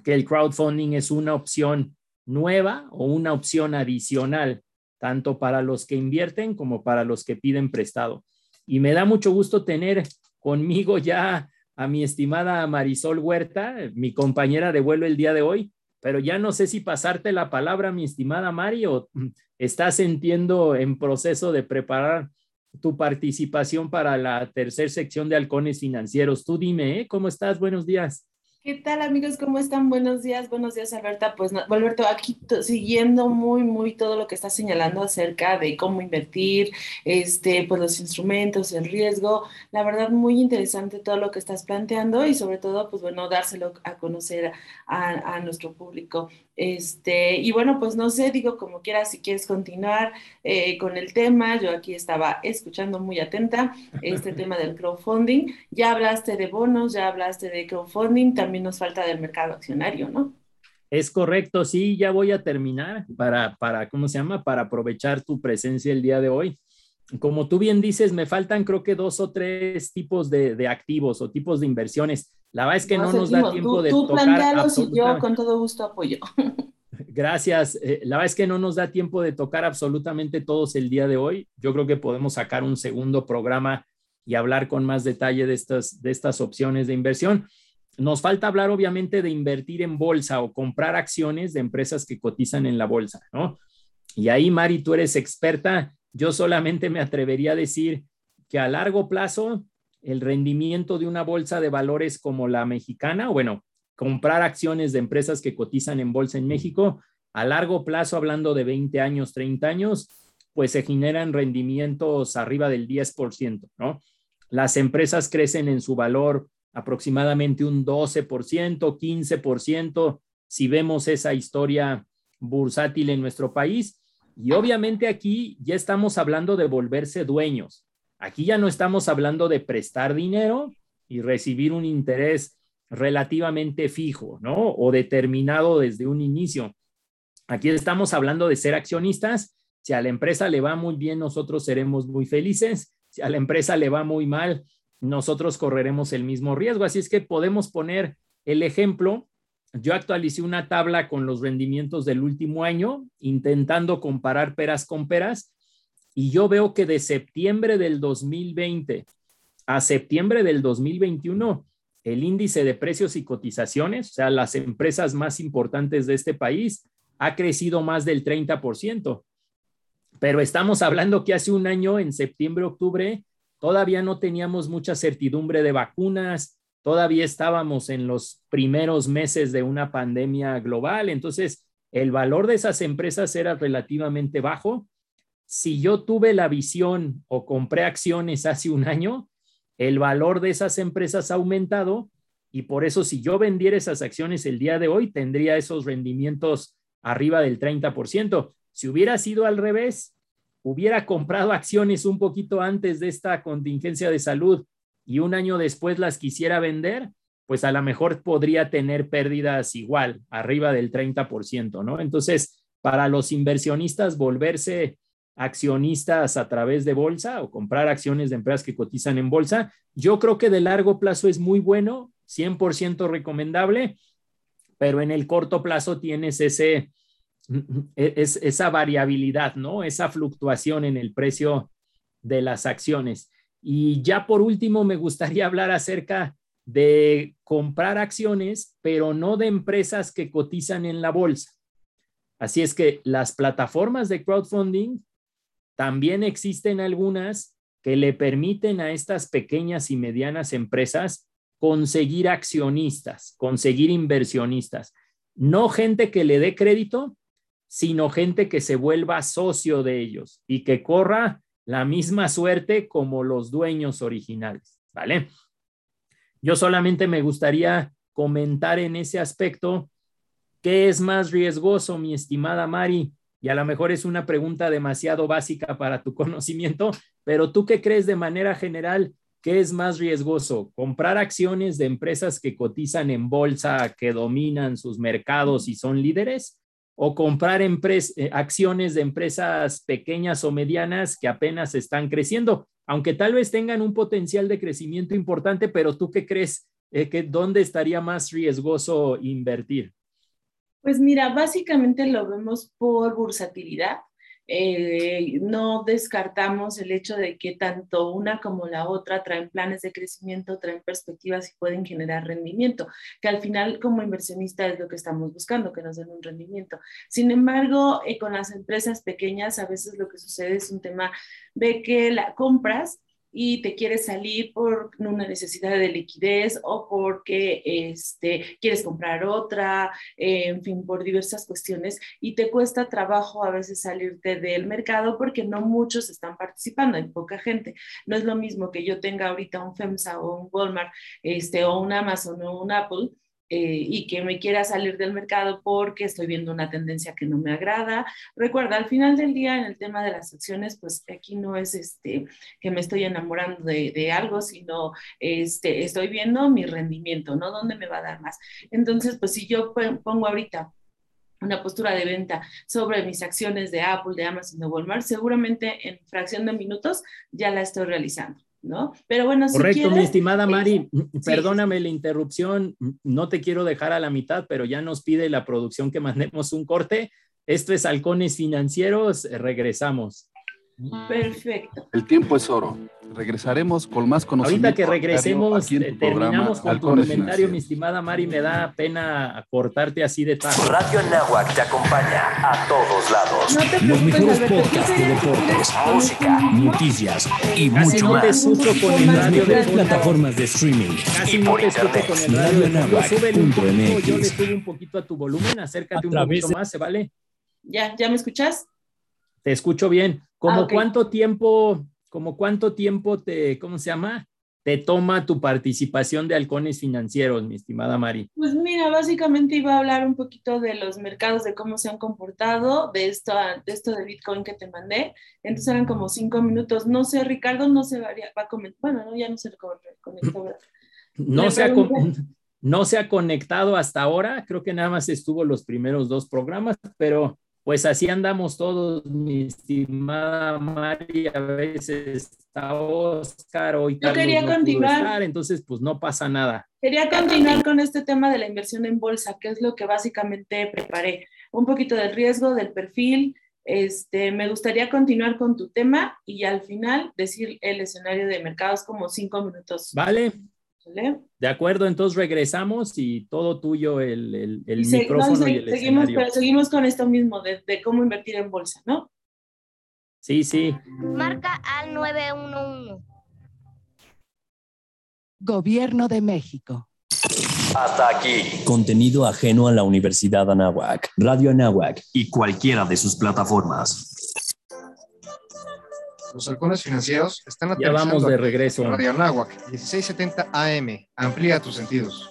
que el crowdfunding es una opción nueva o una opción adicional, tanto para los que invierten como para los que piden prestado. Y me da mucho gusto tener conmigo ya a mi estimada Marisol Huerta, mi compañera de vuelo el día de hoy, pero ya no sé si pasarte la palabra, mi estimada Mari, o estás entiendo en proceso de preparar tu participación para la tercera sección de Halcones Financieros. Tú dime, ¿eh? ¿Cómo estás? Buenos días. ¿Qué tal, amigos? ¿Cómo están? Buenos días. Buenos días, Alberta. Pues, no, Alberto, aquí to, siguiendo muy, muy todo lo que estás señalando acerca de cómo invertir, este, pues los instrumentos, el riesgo. La verdad, muy interesante todo lo que estás planteando y sobre todo, pues bueno, dárselo a conocer a, a nuestro público. Este, y bueno, pues no sé, digo, como quieras, si quieres continuar eh, con el tema. Yo aquí estaba escuchando muy atenta este tema del crowdfunding. Ya hablaste de bonos, ya hablaste de crowdfunding, también nos falta del mercado accionario, ¿no? Es correcto, sí, ya voy a terminar para, para, ¿cómo se llama? Para aprovechar tu presencia el día de hoy. Como tú bien dices, me faltan creo que dos o tres tipos de, de activos o tipos de inversiones. La verdad es que no, no nos da tiempo tú, de tú tocar. Tú plantealos y yo con todo gusto apoyo. Gracias. Eh, la verdad es que no nos da tiempo de tocar absolutamente todos el día de hoy. Yo creo que podemos sacar un segundo programa y hablar con más detalle de estas, de estas opciones de inversión. Nos falta hablar obviamente de invertir en bolsa o comprar acciones de empresas que cotizan en la bolsa, ¿no? Y ahí, Mari, tú eres experta. Yo solamente me atrevería a decir que a largo plazo el rendimiento de una bolsa de valores como la mexicana, bueno, comprar acciones de empresas que cotizan en bolsa en México, a largo plazo, hablando de veinte años, treinta años, pues se generan rendimientos arriba del diez por ciento, ¿no? Las empresas crecen en su valor aproximadamente un doce por ciento, quince por ciento, si vemos esa historia bursátil en nuestro país. Y obviamente aquí ya estamos hablando de volverse dueños. Aquí ya no estamos hablando de prestar dinero y recibir un interés relativamente fijo, ¿no? O determinado desde un inicio. Aquí estamos hablando de ser accionistas. Si a la empresa le va muy bien, nosotros seremos muy felices. Si a la empresa le va muy mal, nosotros correremos el mismo riesgo. Así es que podemos poner el ejemplo. Yo actualicé una tabla con los rendimientos del último año, intentando comparar peras con peras, y yo veo que de septiembre del dos mil veinte a septiembre del dos mil veintiuno, el índice de precios y cotizaciones, o sea, las empresas más importantes de este país, ha crecido más del treinta por ciento. Pero estamos hablando que hace un año, en septiembre, octubre, todavía no teníamos mucha certidumbre de vacunas. Todavía estábamos en los primeros meses de una pandemia global. Entonces, el valor de esas empresas era relativamente bajo. Si yo tuve la visión o compré acciones hace un año, el valor de esas empresas ha aumentado y por eso si yo vendiera esas acciones el día de hoy, tendría esos rendimientos arriba del treinta por ciento. Si hubiera sido al revés, hubiera comprado acciones un poquito antes de esta contingencia de salud y un año después las quisiera vender, pues a lo mejor podría tener pérdidas igual, arriba del treinta por ciento, ¿no? Entonces, para los inversionistas, volverse accionistas a través de bolsa o comprar acciones de empresas que cotizan en bolsa, yo creo que de largo plazo es muy bueno, cien por ciento recomendable, pero en el corto plazo tienes ese, es, esa variabilidad, ¿no? Esa fluctuación en el precio de las acciones. Y ya por último, me gustaría hablar acerca de comprar acciones, pero no de empresas que cotizan en la bolsa. Así es que las plataformas de crowdfunding, también existen algunas que le permiten a estas pequeñas y medianas empresas conseguir accionistas, conseguir inversionistas. No gente que le dé crédito, sino gente que se vuelva socio de ellos y que corra la misma suerte como los dueños originales, ¿vale? Yo solamente me gustaría comentar en ese aspecto qué es más riesgoso, mi estimada Mari, y a lo mejor es una pregunta demasiado básica para tu conocimiento, pero ¿tú qué crees de manera general qué es más riesgoso? ¿Comprar acciones de empresas que cotizan en bolsa, que dominan sus mercados y son líderes? ¿O comprar empres- acciones de empresas pequeñas o medianas que apenas están creciendo, aunque tal vez tengan un potencial de crecimiento importante, pero tú qué crees, eh, que dónde estaría más riesgoso invertir? Pues mira, básicamente lo vemos por bursatilidad. Eh, no descartamos el hecho de que tanto una como la otra traen planes de crecimiento, traen perspectivas y pueden generar rendimiento, que al final como inversionista es lo que estamos buscando, que nos den un rendimiento. Sin embargo, eh, con las empresas pequeñas a veces lo que sucede es un tema de que la compras y te quieres salir por una necesidad de liquidez o porque este, quieres comprar otra, en fin, por diversas cuestiones, y te cuesta trabajo a veces salirte del mercado porque no muchos están participando, hay poca gente. No es lo mismo que yo tenga ahorita un FEMSA o un Walmart este, o un Amazon o un Apple, eh, y que me quiera salir del mercado porque estoy viendo una tendencia que no me agrada. Recuerda, al final del día en el tema de las acciones, pues aquí no es este, que me estoy enamorando de, de algo, sino este, estoy viendo mi rendimiento, ¿no? ¿Dónde me va a dar más? Entonces, pues si yo pongo ahorita una postura de venta sobre mis acciones de Apple, de Amazon, de Walmart, seguramente en fracción de minutos ya la estoy realizando, ¿no? Pero bueno, si correcto, quieres, mi estimada Mari, eh, perdóname sí. la interrupción, no te quiero dejar a la mitad, pero ya nos pide la producción que mandemos un corte. Esto es Halcones Financieros, regresamos. Perfecto. El tiempo es oro. Regresaremos con más conocimiento. Ahorita que regresemos, eh, terminamos con tu comentario, mi estimada Mari. Me da pena cortarte así de fácil. Radio Anáhuac te acompaña a todos lados. No te Los mejores podcasts de deportes, música, noticias y Casi mucho no más. Casi no te escucho con el radio de las plataformas de streaming. Casi y no por te internet. Escucho con el radio Anáhuac punto m x. Yo le subo un poquito a tu volumen, acércate un poquito más, ¿se vale? ¿Ya, ya me escuchas? Te escucho bien. ¿Cómo ah, okay. cuánto tiempo, como cuánto tiempo te, cómo se llama, te toma tu participación de Halcones Financieros, mi estimada Mari? Pues mira, básicamente iba a hablar un poquito de los mercados, de cómo se han comportado, de esto, de esto de Bitcoin que te mandé. Entonces eran como cinco minutos. No sé, Ricardo, no se varía, va a comentar. Bueno, no, ya no se conectó. No se, con, no se ha conectado hasta ahora. Creo que nada más estuvo los primeros dos programas, pero pues así andamos todos, mi estimada Mari, a veces está Oscar, hoy Carlos no pudo continuar. estar, entonces pues no pasa nada. Quería continuar con este tema de la inversión en bolsa, que es lo que básicamente preparé, un poquito del riesgo, del perfil, este, me gustaría continuar con tu tema y al final decir el escenario de mercados como cinco minutos. Vale. De acuerdo, entonces regresamos y todo tuyo el, el, el se, micrófono no, se, y el seguimos, escenario. Pero seguimos con esto mismo de, de cómo invertir en bolsa, ¿no? Sí, sí. Marca al nueve uno uno. Gobierno de México. Hasta aquí. Contenido ajeno a la Universidad Anáhuac, Radio Anáhuac y cualquiera de sus plataformas. Los Halcones Financieros están aterrizando. Ya vamos de regreso. Radio Anáhuac, dieciséis setenta A M. Amplía tus sentidos.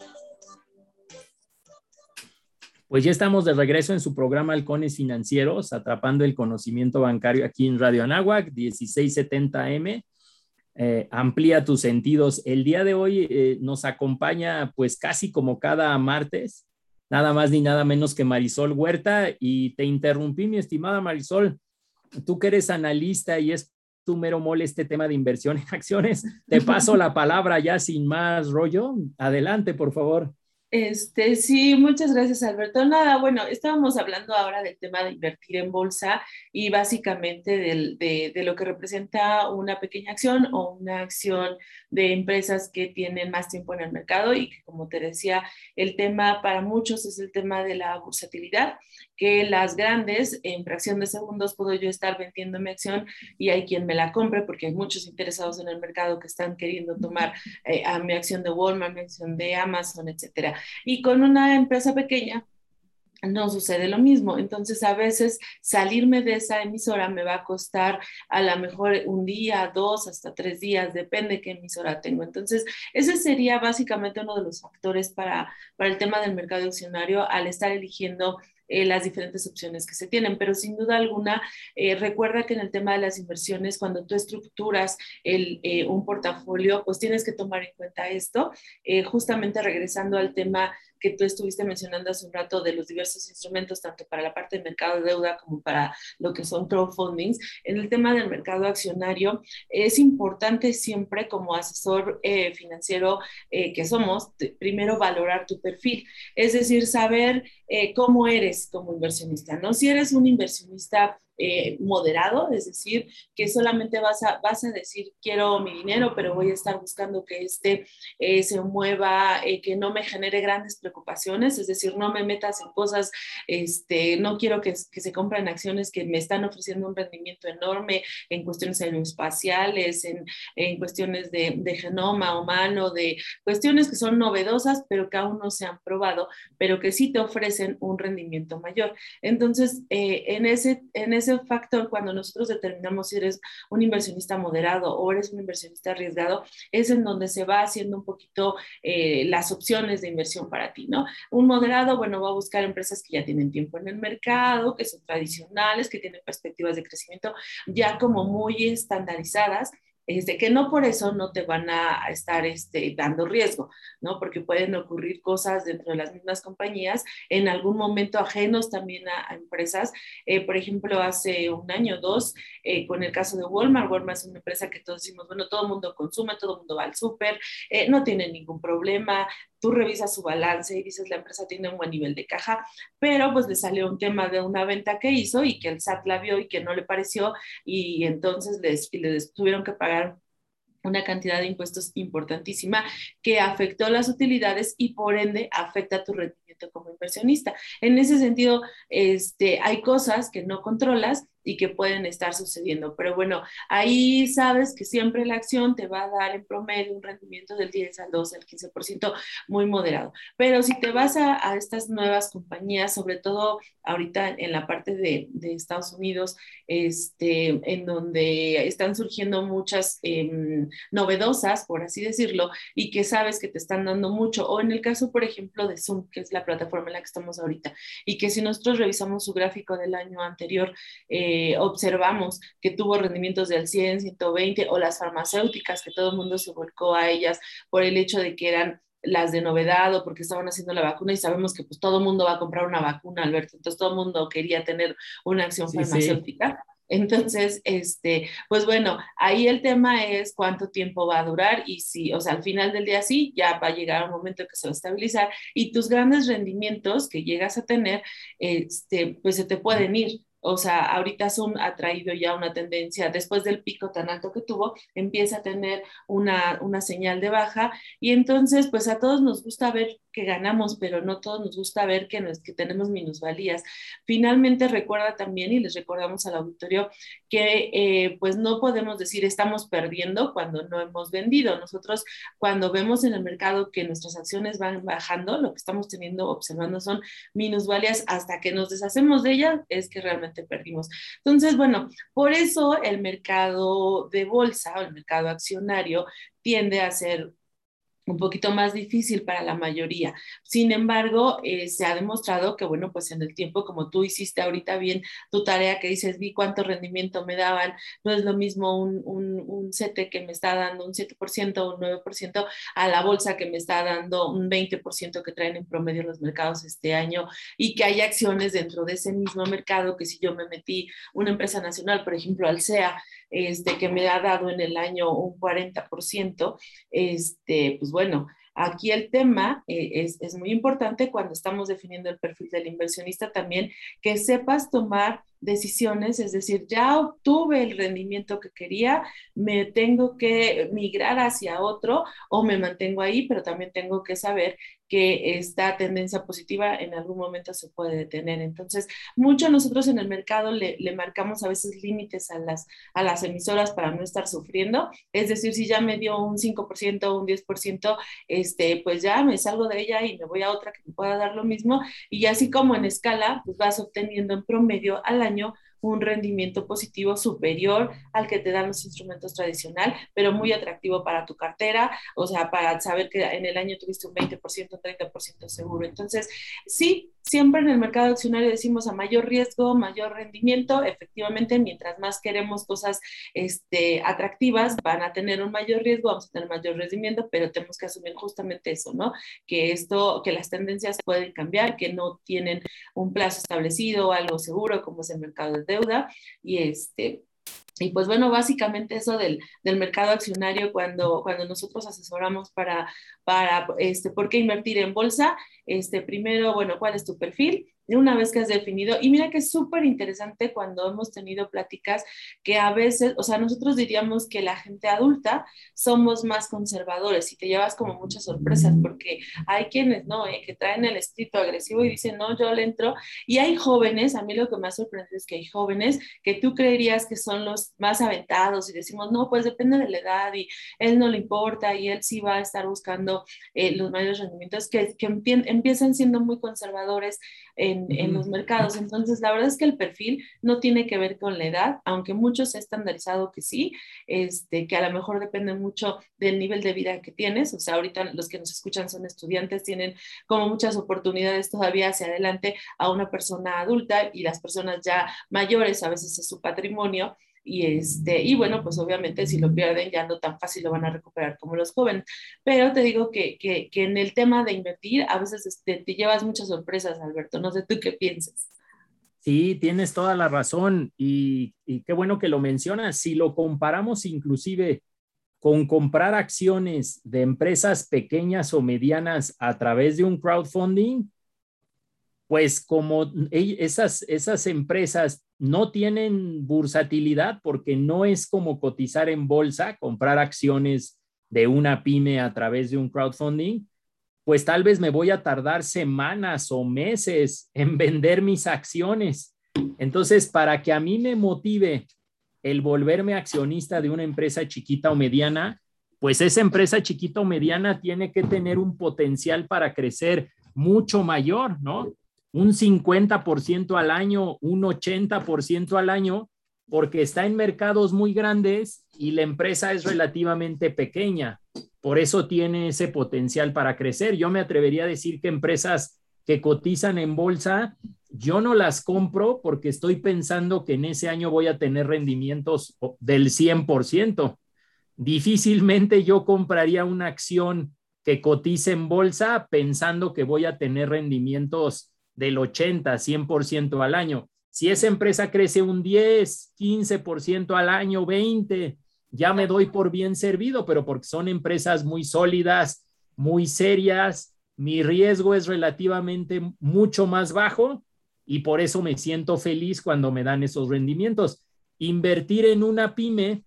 Pues ya estamos de regreso en su programa Halcones Financieros, atrapando el conocimiento bancario aquí en Radio Anáhuac, dieciséis setenta A M. Eh, amplía tus sentidos. El día de hoy eh, nos acompaña, pues casi como cada martes, nada más ni nada menos que Marisol Huerta. Y te interrumpí, mi estimada Marisol. Tú que eres analista y es tu mero mole este tema de inversión en acciones. Te paso la palabra ya sin más rollo. Adelante, por favor. Este, sí, muchas gracias, Alberto. Nada, bueno, estábamos hablando ahora del tema de invertir en bolsa y básicamente del, de, de lo que representa una pequeña acción o una acción de empresas que tienen más tiempo en el mercado y que, como te decía, el tema para muchos es el tema de la versatilidad, que las grandes, en fracción de segundos, puedo yo estar vendiendo mi acción y hay quien me la compre porque hay muchos interesados en el mercado que están queriendo tomar eh, a mi acción de Walmart, mi acción de Amazon, etcétera. Y con una empresa pequeña no sucede lo mismo. Entonces, a veces salirme de esa emisora me va a costar a lo mejor un día, dos, hasta tres días, depende qué emisora tengo. Entonces, ese sería básicamente uno de los factores para, para el tema del mercado accionario al estar eligiendo Eh, las diferentes opciones que se tienen, pero sin duda alguna, eh, recuerda que en el tema de las inversiones, cuando tú estructuras el, eh, un portafolio, pues tienes que tomar en cuenta esto, eh, justamente regresando al tema que tú estuviste mencionando hace un rato de los diversos instrumentos, tanto para la parte de mercado de deuda como para lo que son crowdfundings. En el tema del mercado accionario, es importante siempre como asesor eh, financiero eh, que somos, primero valorar tu perfil, es decir, saber eh, cómo eres como inversionista, ¿no? Si eres un inversionista Eh, moderado, es decir, que solamente vas a, vas a decir quiero mi dinero, pero voy a estar buscando que este eh, se mueva, eh, que no me genere grandes preocupaciones, es decir, no me metas en cosas, este, no quiero que, que se compren acciones que me están ofreciendo un rendimiento enorme en cuestiones aeroespaciales, en, en cuestiones de, de genoma humano, de cuestiones que son novedosas, pero que aún no se han probado, pero que sí te ofrecen un rendimiento mayor. Entonces, eh, en ese en ese es el factor cuando nosotros determinamos si eres un inversionista moderado o eres un inversionista arriesgado, es en donde se va haciendo un poquito eh, las opciones de inversión para ti, ¿no? Un moderado, bueno, va a buscar empresas que ya tienen tiempo en el mercado, que son tradicionales, que tienen perspectivas de crecimiento ya como muy estandarizadas, Este, que no por eso no te van a estar este, dando riesgo, ¿no? Porque pueden ocurrir cosas dentro de las mismas compañías, en algún momento ajenos también a, a empresas. Eh, por ejemplo, hace un año o dos, eh, con el caso de Walmart, Walmart es una empresa que todos decimos, bueno, todo el mundo consume, todo el mundo va al súper, eh, no tiene ningún problema. Tú revisas su balance y dices, la empresa tiene un buen nivel de caja, pero pues le salió un tema de una venta que hizo y que el S A T la vio y que no le pareció, y entonces les, les tuvieron que pagar una cantidad de impuestos importantísima que afectó las utilidades y por ende afecta tu rendimiento como inversionista. En ese sentido, este, hay cosas que no controlas y que pueden estar sucediendo. Pero bueno, ahí sabes que siempre la acción te va a dar en promedio un rendimiento del diez al doce, al quince por ciento, muy moderado. Pero si te vas a, a estas nuevas compañías, sobre todo ahorita en la parte de, de Estados Unidos, este, en donde están surgiendo muchas eh, novedosas, por así decirlo, y que sabes que te están dando mucho, o en el caso, por ejemplo, de Zoom, que es la plataforma en la que estamos ahorita, y que si nosotros revisamos su gráfico del año anterior, eh, observamos que tuvo rendimientos del cien, ciento veinte, o las farmacéuticas, que todo el mundo se volcó a ellas por el hecho de que eran las de novedad o porque estaban haciendo la vacuna, y sabemos que pues todo el mundo va a comprar una vacuna, Alberto, entonces todo el mundo quería tener una acción sí, farmacéutica. Sí. Entonces, este, pues bueno, ahí el tema es cuánto tiempo va a durar, y si, o sea, al final del día sí, ya va a llegar un momento que se va a estabilizar y tus grandes rendimientos que llegas a tener, este, pues se te pueden ir. O sea, ahorita Zoom ha traído ya una tendencia, después del pico tan alto que tuvo, empieza a tener una, una señal de baja, y entonces pues a todos nos gusta ver que ganamos, pero no todos nos gusta ver que, nos, que tenemos minusvalías. Finalmente recuerda también, y les recordamos al auditorio, que eh, pues no podemos decir estamos perdiendo cuando no hemos vendido. Nosotros cuando vemos en el mercado que nuestras acciones van bajando, lo que estamos teniendo, observando son minusvalías, hasta que nos deshacemos de ellas es que realmente perdimos. Entonces, bueno, por eso el mercado de bolsa o el mercado accionario tiende a ser un poquito más difícil para la mayoría. Sin embargo, eh, se ha demostrado que, bueno, pues en el tiempo, como tú hiciste ahorita bien tu tarea, que dices, vi cuánto rendimiento me daban, no es lo mismo un, un, un C E T E que me está dando un siete por ciento o un nueve por ciento a la bolsa que me está dando un veinte por ciento que traen en promedio los mercados este año, y que hay acciones dentro de ese mismo mercado, que si yo me metí una empresa nacional, por ejemplo, Alsea, este, que me ha dado en el año un cuarenta por ciento, este, pues bueno, aquí el tema es, es muy importante cuando estamos definiendo el perfil del inversionista también, que sepas tomar decisiones, es decir, ya obtuve el rendimiento que quería, me tengo que migrar hacia otro o me mantengo ahí, pero también tengo que saber que esta tendencia positiva en algún momento se puede detener. Entonces, mucho nosotros en el mercado le, le marcamos a veces límites a las, a las emisoras para no estar sufriendo, es decir, si ya me dio un cinco por ciento o un diez por ciento, este, pues ya me salgo de ella y me voy a otra que me pueda dar lo mismo, y así como en escala, pues vas obteniendo en promedio a la año un rendimiento positivo superior al que te dan los instrumentos tradicional, pero muy atractivo para tu cartera, o sea, para saber que en el año tuviste un veinte por ciento, un treinta por ciento seguro. Entonces, sí, siempre en el mercado accionario decimos a mayor riesgo, mayor rendimiento. Efectivamente, mientras más queremos cosas este, atractivas, van a tener un mayor riesgo, vamos a tener mayor rendimiento, pero tenemos que asumir justamente eso, ¿no? Que esto, que las tendencias pueden cambiar, que no tienen un plazo establecido, algo seguro, como es el mercado de deuda, y este... Y pues bueno, básicamente eso del, del mercado accionario cuando, cuando nosotros asesoramos para, para este, por qué invertir en bolsa. Este, primero, bueno, ¿cuál es tu perfil? Una vez que has definido, y mira que es súper interesante cuando hemos tenido pláticas que a veces, o sea, nosotros diríamos que la gente adulta somos más conservadores y te llevas como muchas sorpresas, porque hay quienes, ¿no? Eh, que traen el espíritu agresivo y dicen, no, yo le entro, y hay jóvenes, a mí lo que más sorprende es que hay jóvenes que tú creerías que son los más aventados y decimos, no, pues depende de la edad y él no le importa y él sí va a estar buscando eh, los mayores rendimientos, que, que empie- empiezan siendo muy conservadores, eh, en, en los mercados. Entonces, la verdad es que el perfil no tiene que ver con la edad, aunque mucho se ha estandarizado que sí, este, que a lo mejor depende mucho del nivel de vida que tienes. O sea, ahorita los que nos escuchan son estudiantes, tienen como muchas oportunidades todavía hacia adelante a una persona adulta, y las personas ya mayores a veces es su patrimonio. Y, este, y bueno, pues obviamente si lo pierden ya no tan fácil lo van a recuperar como los jóvenes. Pero te digo que, que, que en el tema de invertir a veces este, te llevas muchas sorpresas, Alberto. No sé tú qué piensas. Sí, tienes toda la razón y, y qué bueno que lo mencionas. Si lo comparamos inclusive con comprar acciones de empresas pequeñas o medianas a través de un crowdfunding, pues como esas, esas empresas no tienen bursatilidad, porque no es como cotizar en bolsa, comprar acciones de una pyme a través de un crowdfunding, pues tal vez me voy a tardar semanas o meses en vender mis acciones. Entonces, para que a mí me motive el volverme accionista de una empresa chiquita o mediana, pues esa empresa chiquita o mediana tiene que tener un potencial para crecer mucho mayor, ¿no? Un cincuenta por ciento al año, un ochenta por ciento al año, porque está en mercados muy grandes y la empresa es relativamente pequeña. Por eso tiene ese potencial para crecer. Yo me atrevería a decir que empresas que cotizan en bolsa, yo no las compro porque estoy pensando que en ese año voy a tener rendimientos del cien por ciento. Difícilmente yo compraría una acción que cotice en bolsa pensando que voy a tener rendimientos del ochenta, cien por ciento al año. Si esa empresa crece un diez, quince por ciento al año, veinte, ya me doy por bien servido, pero porque son empresas muy sólidas, muy serias, mi riesgo es relativamente mucho más bajo y por eso me siento feliz cuando me dan esos rendimientos. Invertir en una pyme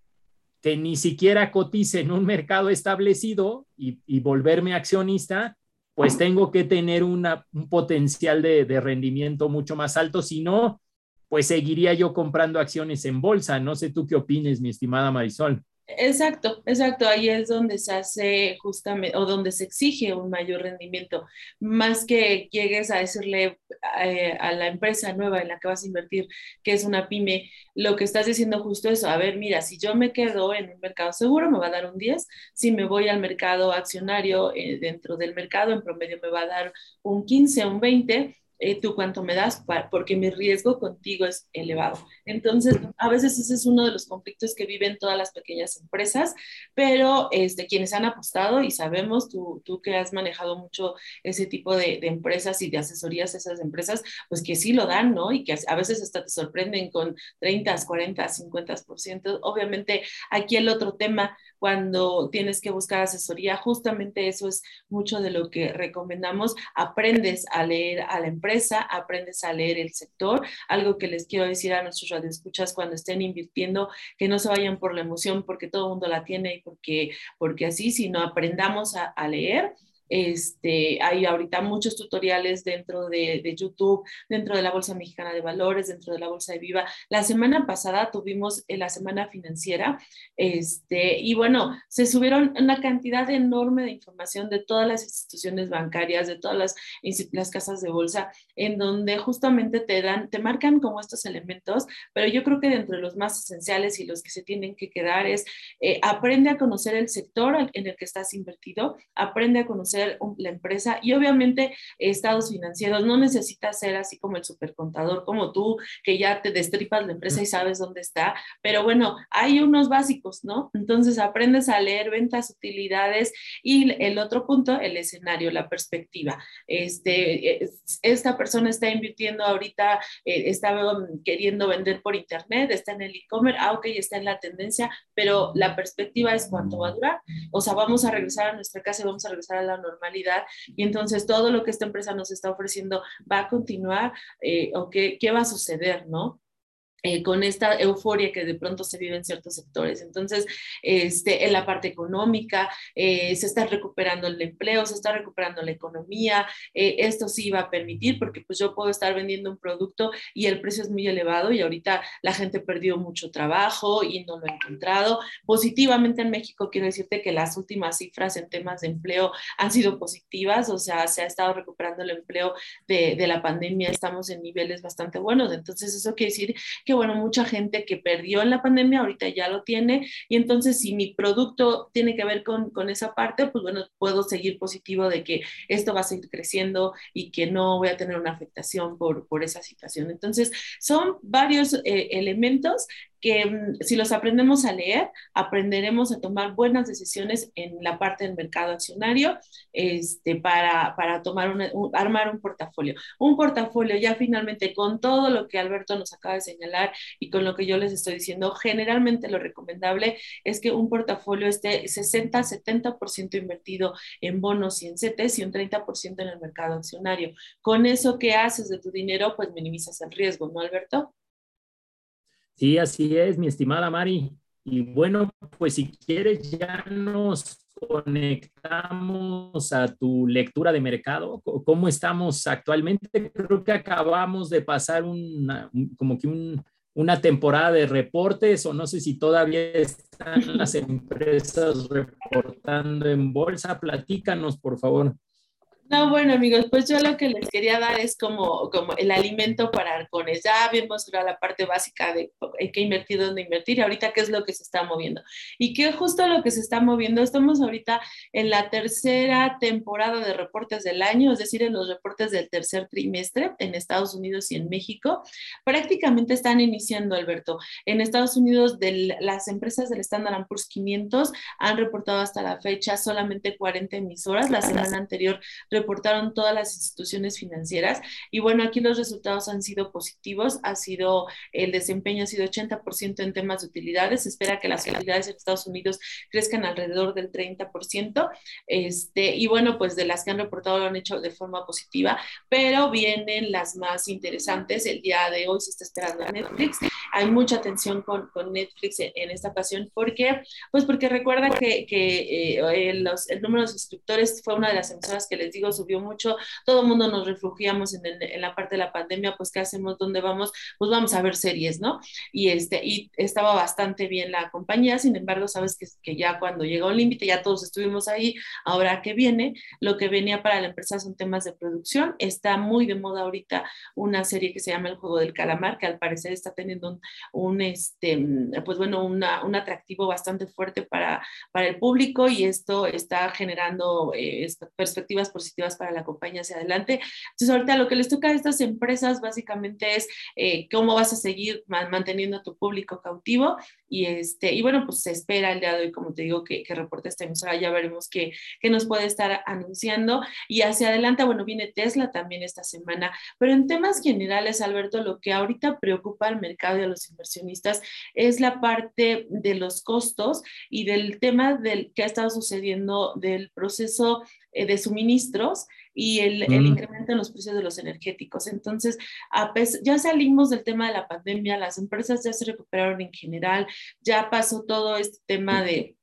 que ni siquiera cotice en un mercado establecido y, y volverme accionista, pues tengo que tener una, un potencial de, de rendimiento mucho más alto. Si no, pues seguiría yo comprando acciones en bolsa. No sé tú qué opines, mi estimada Marisol. Exacto, exacto. Ahí es donde se hace justamente, o donde se exige un mayor rendimiento. Más que llegues a decirle eh, a la empresa nueva en la que vas a invertir, que es una pyme, lo que estás diciendo justo eso. A ver, mira, si yo me quedo en un mercado seguro, me va a dar un diez. Si me voy al mercado accionario, eh, dentro del mercado, en promedio me va a dar un quince, un veinte. Eh, ¿Tú cuánto me das? Porque mi riesgo contigo es elevado. Entonces, a veces ese es uno de los conflictos que viven todas las pequeñas empresas, pero este, quienes han apostado, y sabemos, tú, tú que has manejado mucho ese tipo de, de empresas y de asesorías a esas empresas, pues que sí lo dan, ¿no? Y que a veces hasta te sorprenden con treinta, cuarenta, cincuenta por ciento. Obviamente, aquí el otro tema, cuando tienes que buscar asesoría, justamente eso es mucho de lo que recomendamos. Aprendes a leer a la empresa, aprendes a leer el sector. Algo que les quiero decir a nuestros radioescuchas cuando estén invirtiendo, que no se vayan por la emoción, porque todo el mundo la tiene y porque, porque así, sino aprendamos a, a leer. Este, hay ahorita muchos tutoriales dentro de, de YouTube, dentro de la Bolsa Mexicana de Valores, dentro de la Bolsa de Viva. La semana pasada tuvimos la semana financiera, este, y bueno, se subieron una cantidad enorme de información de todas las instituciones bancarias, de todas las, las casas de bolsa, en donde justamente te dan, te marcan como estos elementos, pero yo creo que dentro de los más esenciales y los que se tienen que quedar es, eh, aprende a conocer el sector en el que estás invertido, aprende a conocer la empresa y obviamente estados financieros. No necesitas ser así como el supercontador como tú, que ya te destripas la empresa y sabes dónde está, pero bueno, hay unos básicos, ¿no? Entonces aprendes a leer ventas, utilidades, y el otro punto, el escenario, la perspectiva. Este, esta persona está invirtiendo ahorita, está queriendo vender por internet, está en el e-commerce, ah, ok, está en la tendencia, pero la perspectiva es cuánto va a durar. O sea, vamos a regresar a nuestra casa y vamos a regresar a la normalidad, y entonces todo lo que esta empresa nos está ofreciendo va a continuar, eh, o qué, qué va a suceder, ¿no? Eh, con esta euforia que de pronto se vive en ciertos sectores. Entonces, este, en la parte económica, eh, se está recuperando el empleo, se está recuperando la economía, eh, esto sí va a permitir, porque pues yo puedo estar vendiendo un producto y el precio es muy elevado y ahorita la gente perdió mucho trabajo y no lo ha encontrado. Positivamente en México, quiero decirte que las últimas cifras en temas de empleo han sido positivas, o sea, se ha estado recuperando el empleo de, de la pandemia, estamos en niveles bastante buenos, entonces eso quiere decir que que bueno, mucha gente que perdió en la pandemia ahorita ya lo tiene, y entonces si mi producto tiene que ver con, con esa parte, pues bueno, puedo seguir positivo de que esto va a seguir creciendo y que no voy a tener una afectación por, por esa situación. Entonces son varios eh, elementos que si los aprendemos a leer, aprenderemos a tomar buenas decisiones en la parte del mercado accionario, este, para, para tomar una, un, armar un portafolio. Un portafolio ya finalmente con todo lo que Alberto nos acaba de señalar y con lo que yo les estoy diciendo, generalmente lo recomendable es que un portafolio esté sesenta a setenta por ciento invertido en bonos y en CETES y un treinta por ciento en el mercado accionario. Con eso, ¿qué haces de tu dinero? Pues minimizas el riesgo, ¿no, Alberto? Sí, así es, mi estimada Mari. Y bueno, pues si quieres ya nos conectamos a tu lectura de mercado. ¿Cómo estamos actualmente? Creo que acabamos de pasar una, como que un, una temporada de reportes, o no sé si todavía están las empresas reportando en bolsa. Platícanos, por favor. No, bueno, amigos, pues yo lo que les quería dar es como, como el alimento para halcones. Ya vimos la parte básica de en qué invertir, dónde invertir, y ahorita qué es lo que se está moviendo. Y que justo lo que se está moviendo, estamos ahorita en la tercera temporada de reportes del año, es decir, en los reportes del tercer trimestre en Estados Unidos y en México. Prácticamente están iniciando, Alberto. En Estados Unidos, del, las empresas del Standard and Poor's quinientos han reportado hasta la fecha solamente cuarenta emisoras. La semana anterior reportaron todas las instituciones financieras y bueno, aquí los resultados han sido positivos, ha sido, el desempeño ha sido ochenta por ciento en temas de utilidades, se espera que las utilidades en Estados Unidos crezcan alrededor del treinta por ciento, este, y bueno, pues de las que han reportado lo han hecho de forma positiva, pero vienen las más interesantes. El día de hoy se está esperando a Netflix, hay mucha atención con, con Netflix en, en esta ocasión, porque pues porque recuerda que, que eh, los, el número de suscriptores fue una de las emisoras que les digo, subió mucho, todo el mundo nos refugiamos en, el, en la parte de la pandemia, pues ¿qué hacemos? ¿Dónde vamos? Pues vamos a ver series, ¿no? Y, este, y estaba bastante bien la compañía, sin embargo, sabes que, que ya cuando llega un límite, ya todos estuvimos ahí, ahora que viene, lo que venía para la empresa son temas de producción, está muy de moda ahorita una serie que se llama El Juego del Calamar, que al parecer está teniendo un, un este, pues bueno, una, un atractivo bastante fuerte para, para el público, y esto está generando eh, perspectivas positivas para la compañía hacia adelante. Entonces ahorita lo que les toca a estas empresas básicamente es eh, cómo vas a seguir man- manteniendo a tu público cautivo, y este y bueno, pues se espera el día de hoy, como te digo, que, que reporte esta emisora, ya veremos qué, qué nos puede estar anunciando, y hacia adelante, bueno, viene Tesla también esta semana, pero en temas generales, Alberto, lo que ahorita preocupa al mercado y a los inversionistas es la parte de los costos y del tema del que ha estado sucediendo del proceso de suministros y el, el incremento en los precios de los energéticos. Entonces, a pesar, ya salimos del tema de la pandemia, las empresas ya se recuperaron en general, ya pasó todo este tema de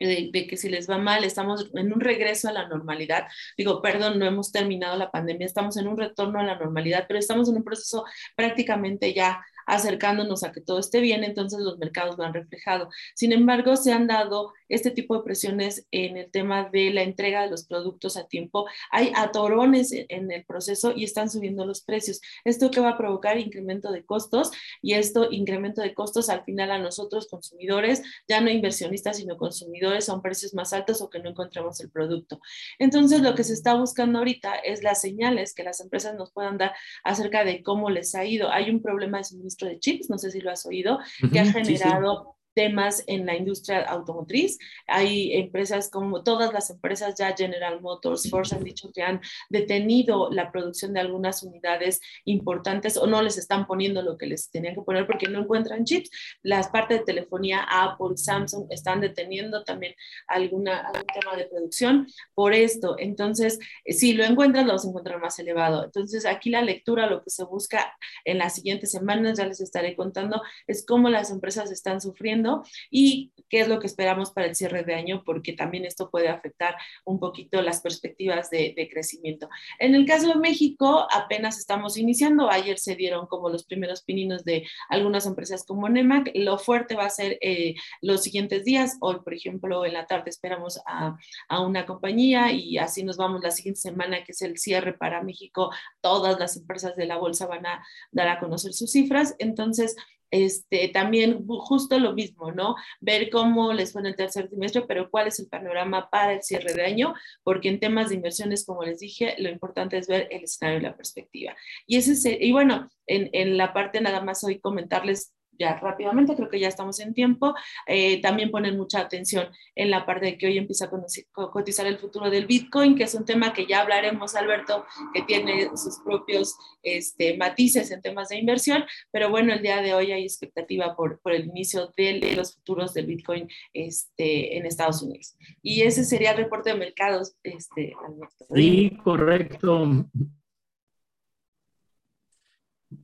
De, de que si les va mal, estamos en un regreso a la normalidad. Digo, perdón, no hemos terminado la pandemia, estamos en un retorno a la normalidad, pero estamos en un proceso prácticamente ya acercándonos a que todo esté bien, entonces los mercados lo han reflejado. Sin embargo, se han dado este tipo de presiones en el tema de la entrega de los productos a tiempo. Hay atorones en el proceso y están subiendo los precios. ¿Esto qué va a provocar? Incremento de costos, y esto incremento de costos al final a nosotros consumidores, ya no inversionistas, sino consumidores, son precios más altos o que no encontramos el producto. Entonces, lo que se está buscando ahorita es las señales que las empresas nos puedan dar acerca de cómo les ha ido. Hay un problema de suministro de chips, no sé si lo has oído, uh-huh, que ha generado... Sí, sí. temas en la industria automotriz. Hay empresas como todas las empresas, ya General Motors, Ford, han dicho que han detenido la producción de algunas unidades importantes o no les están poniendo lo que les tenían que poner porque no encuentran chips. Las partes de telefonía, Apple, Samsung, están deteniendo también alguna, algún tema de producción por esto. Entonces, si lo encuentran, los encuentran más elevado. Entonces, aquí la lectura, lo que se busca en las siguientes semanas, ya les estaré contando, es cómo las empresas están sufriendo y qué es lo que esperamos para el cierre de año, porque también esto puede afectar un poquito las perspectivas de, de crecimiento. En el caso de México, apenas estamos iniciando. Ayer se dieron como los primeros pininos de algunas empresas como Nemac. Lo fuerte va a ser eh, los siguientes días. Hoy, por ejemplo, en la tarde esperamos a, a una compañía y así nos vamos la siguiente semana, que es el cierre para México. Todas las empresas de la bolsa van a dar a conocer sus cifras. Entonces, Este, también justo lo mismo, ¿no? Ver cómo les fue en el tercer trimestre, pero cuál es el panorama para el cierre de año, porque en temas de inversiones, como les dije, lo importante es ver el escenario y la perspectiva. Y, ese, y bueno, en, en la parte nada más hoy comentarles ya rápidamente, creo que ya estamos en tiempo, eh, también ponen mucha atención en la parte de que hoy empieza a conocer, cotizar el futuro del Bitcoin, que es un tema que ya hablaremos, Alberto, que tiene sus propios este, matices en temas de inversión, pero bueno, el día de hoy hay expectativa por, por el inicio de, de los futuros del Bitcoin este, en Estados Unidos. Y ese sería el reporte de mercados, este, Alberto. Sí, correcto.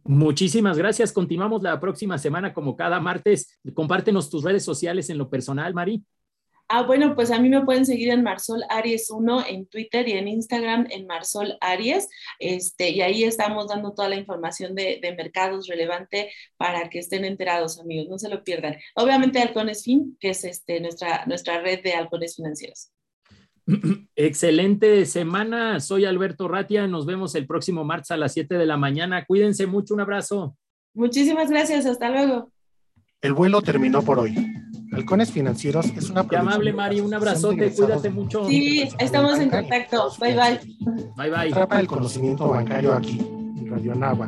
Muchísimas gracias. Continuamos la próxima semana como cada martes. Compártenos tus redes sociales en lo personal, Mari. Ah, bueno, pues a mí me pueden seguir en Marisol Arias uno en Twitter y en Instagram en Marisol Arias. Este, y ahí estamos dando toda la información de, de mercados relevante para que estén enterados, amigos. No se lo pierdan. Obviamente, Halcones Fin, que es este, nuestra, nuestra red de halcones financieros. Excelente semana, soy Alberto Ratia, nos vemos el próximo martes a las siete de la mañana, cuídense mucho, un abrazo. Muchísimas gracias, hasta luego. El vuelo terminó por hoy. Halcones Financieros es una... Qué amable, Mari, un abrazote, cuídate mucho. Sí, estamos en contacto, bye bye. Bye bye. Atrapa el conocimiento bancario aquí, en Radio Anáhuac.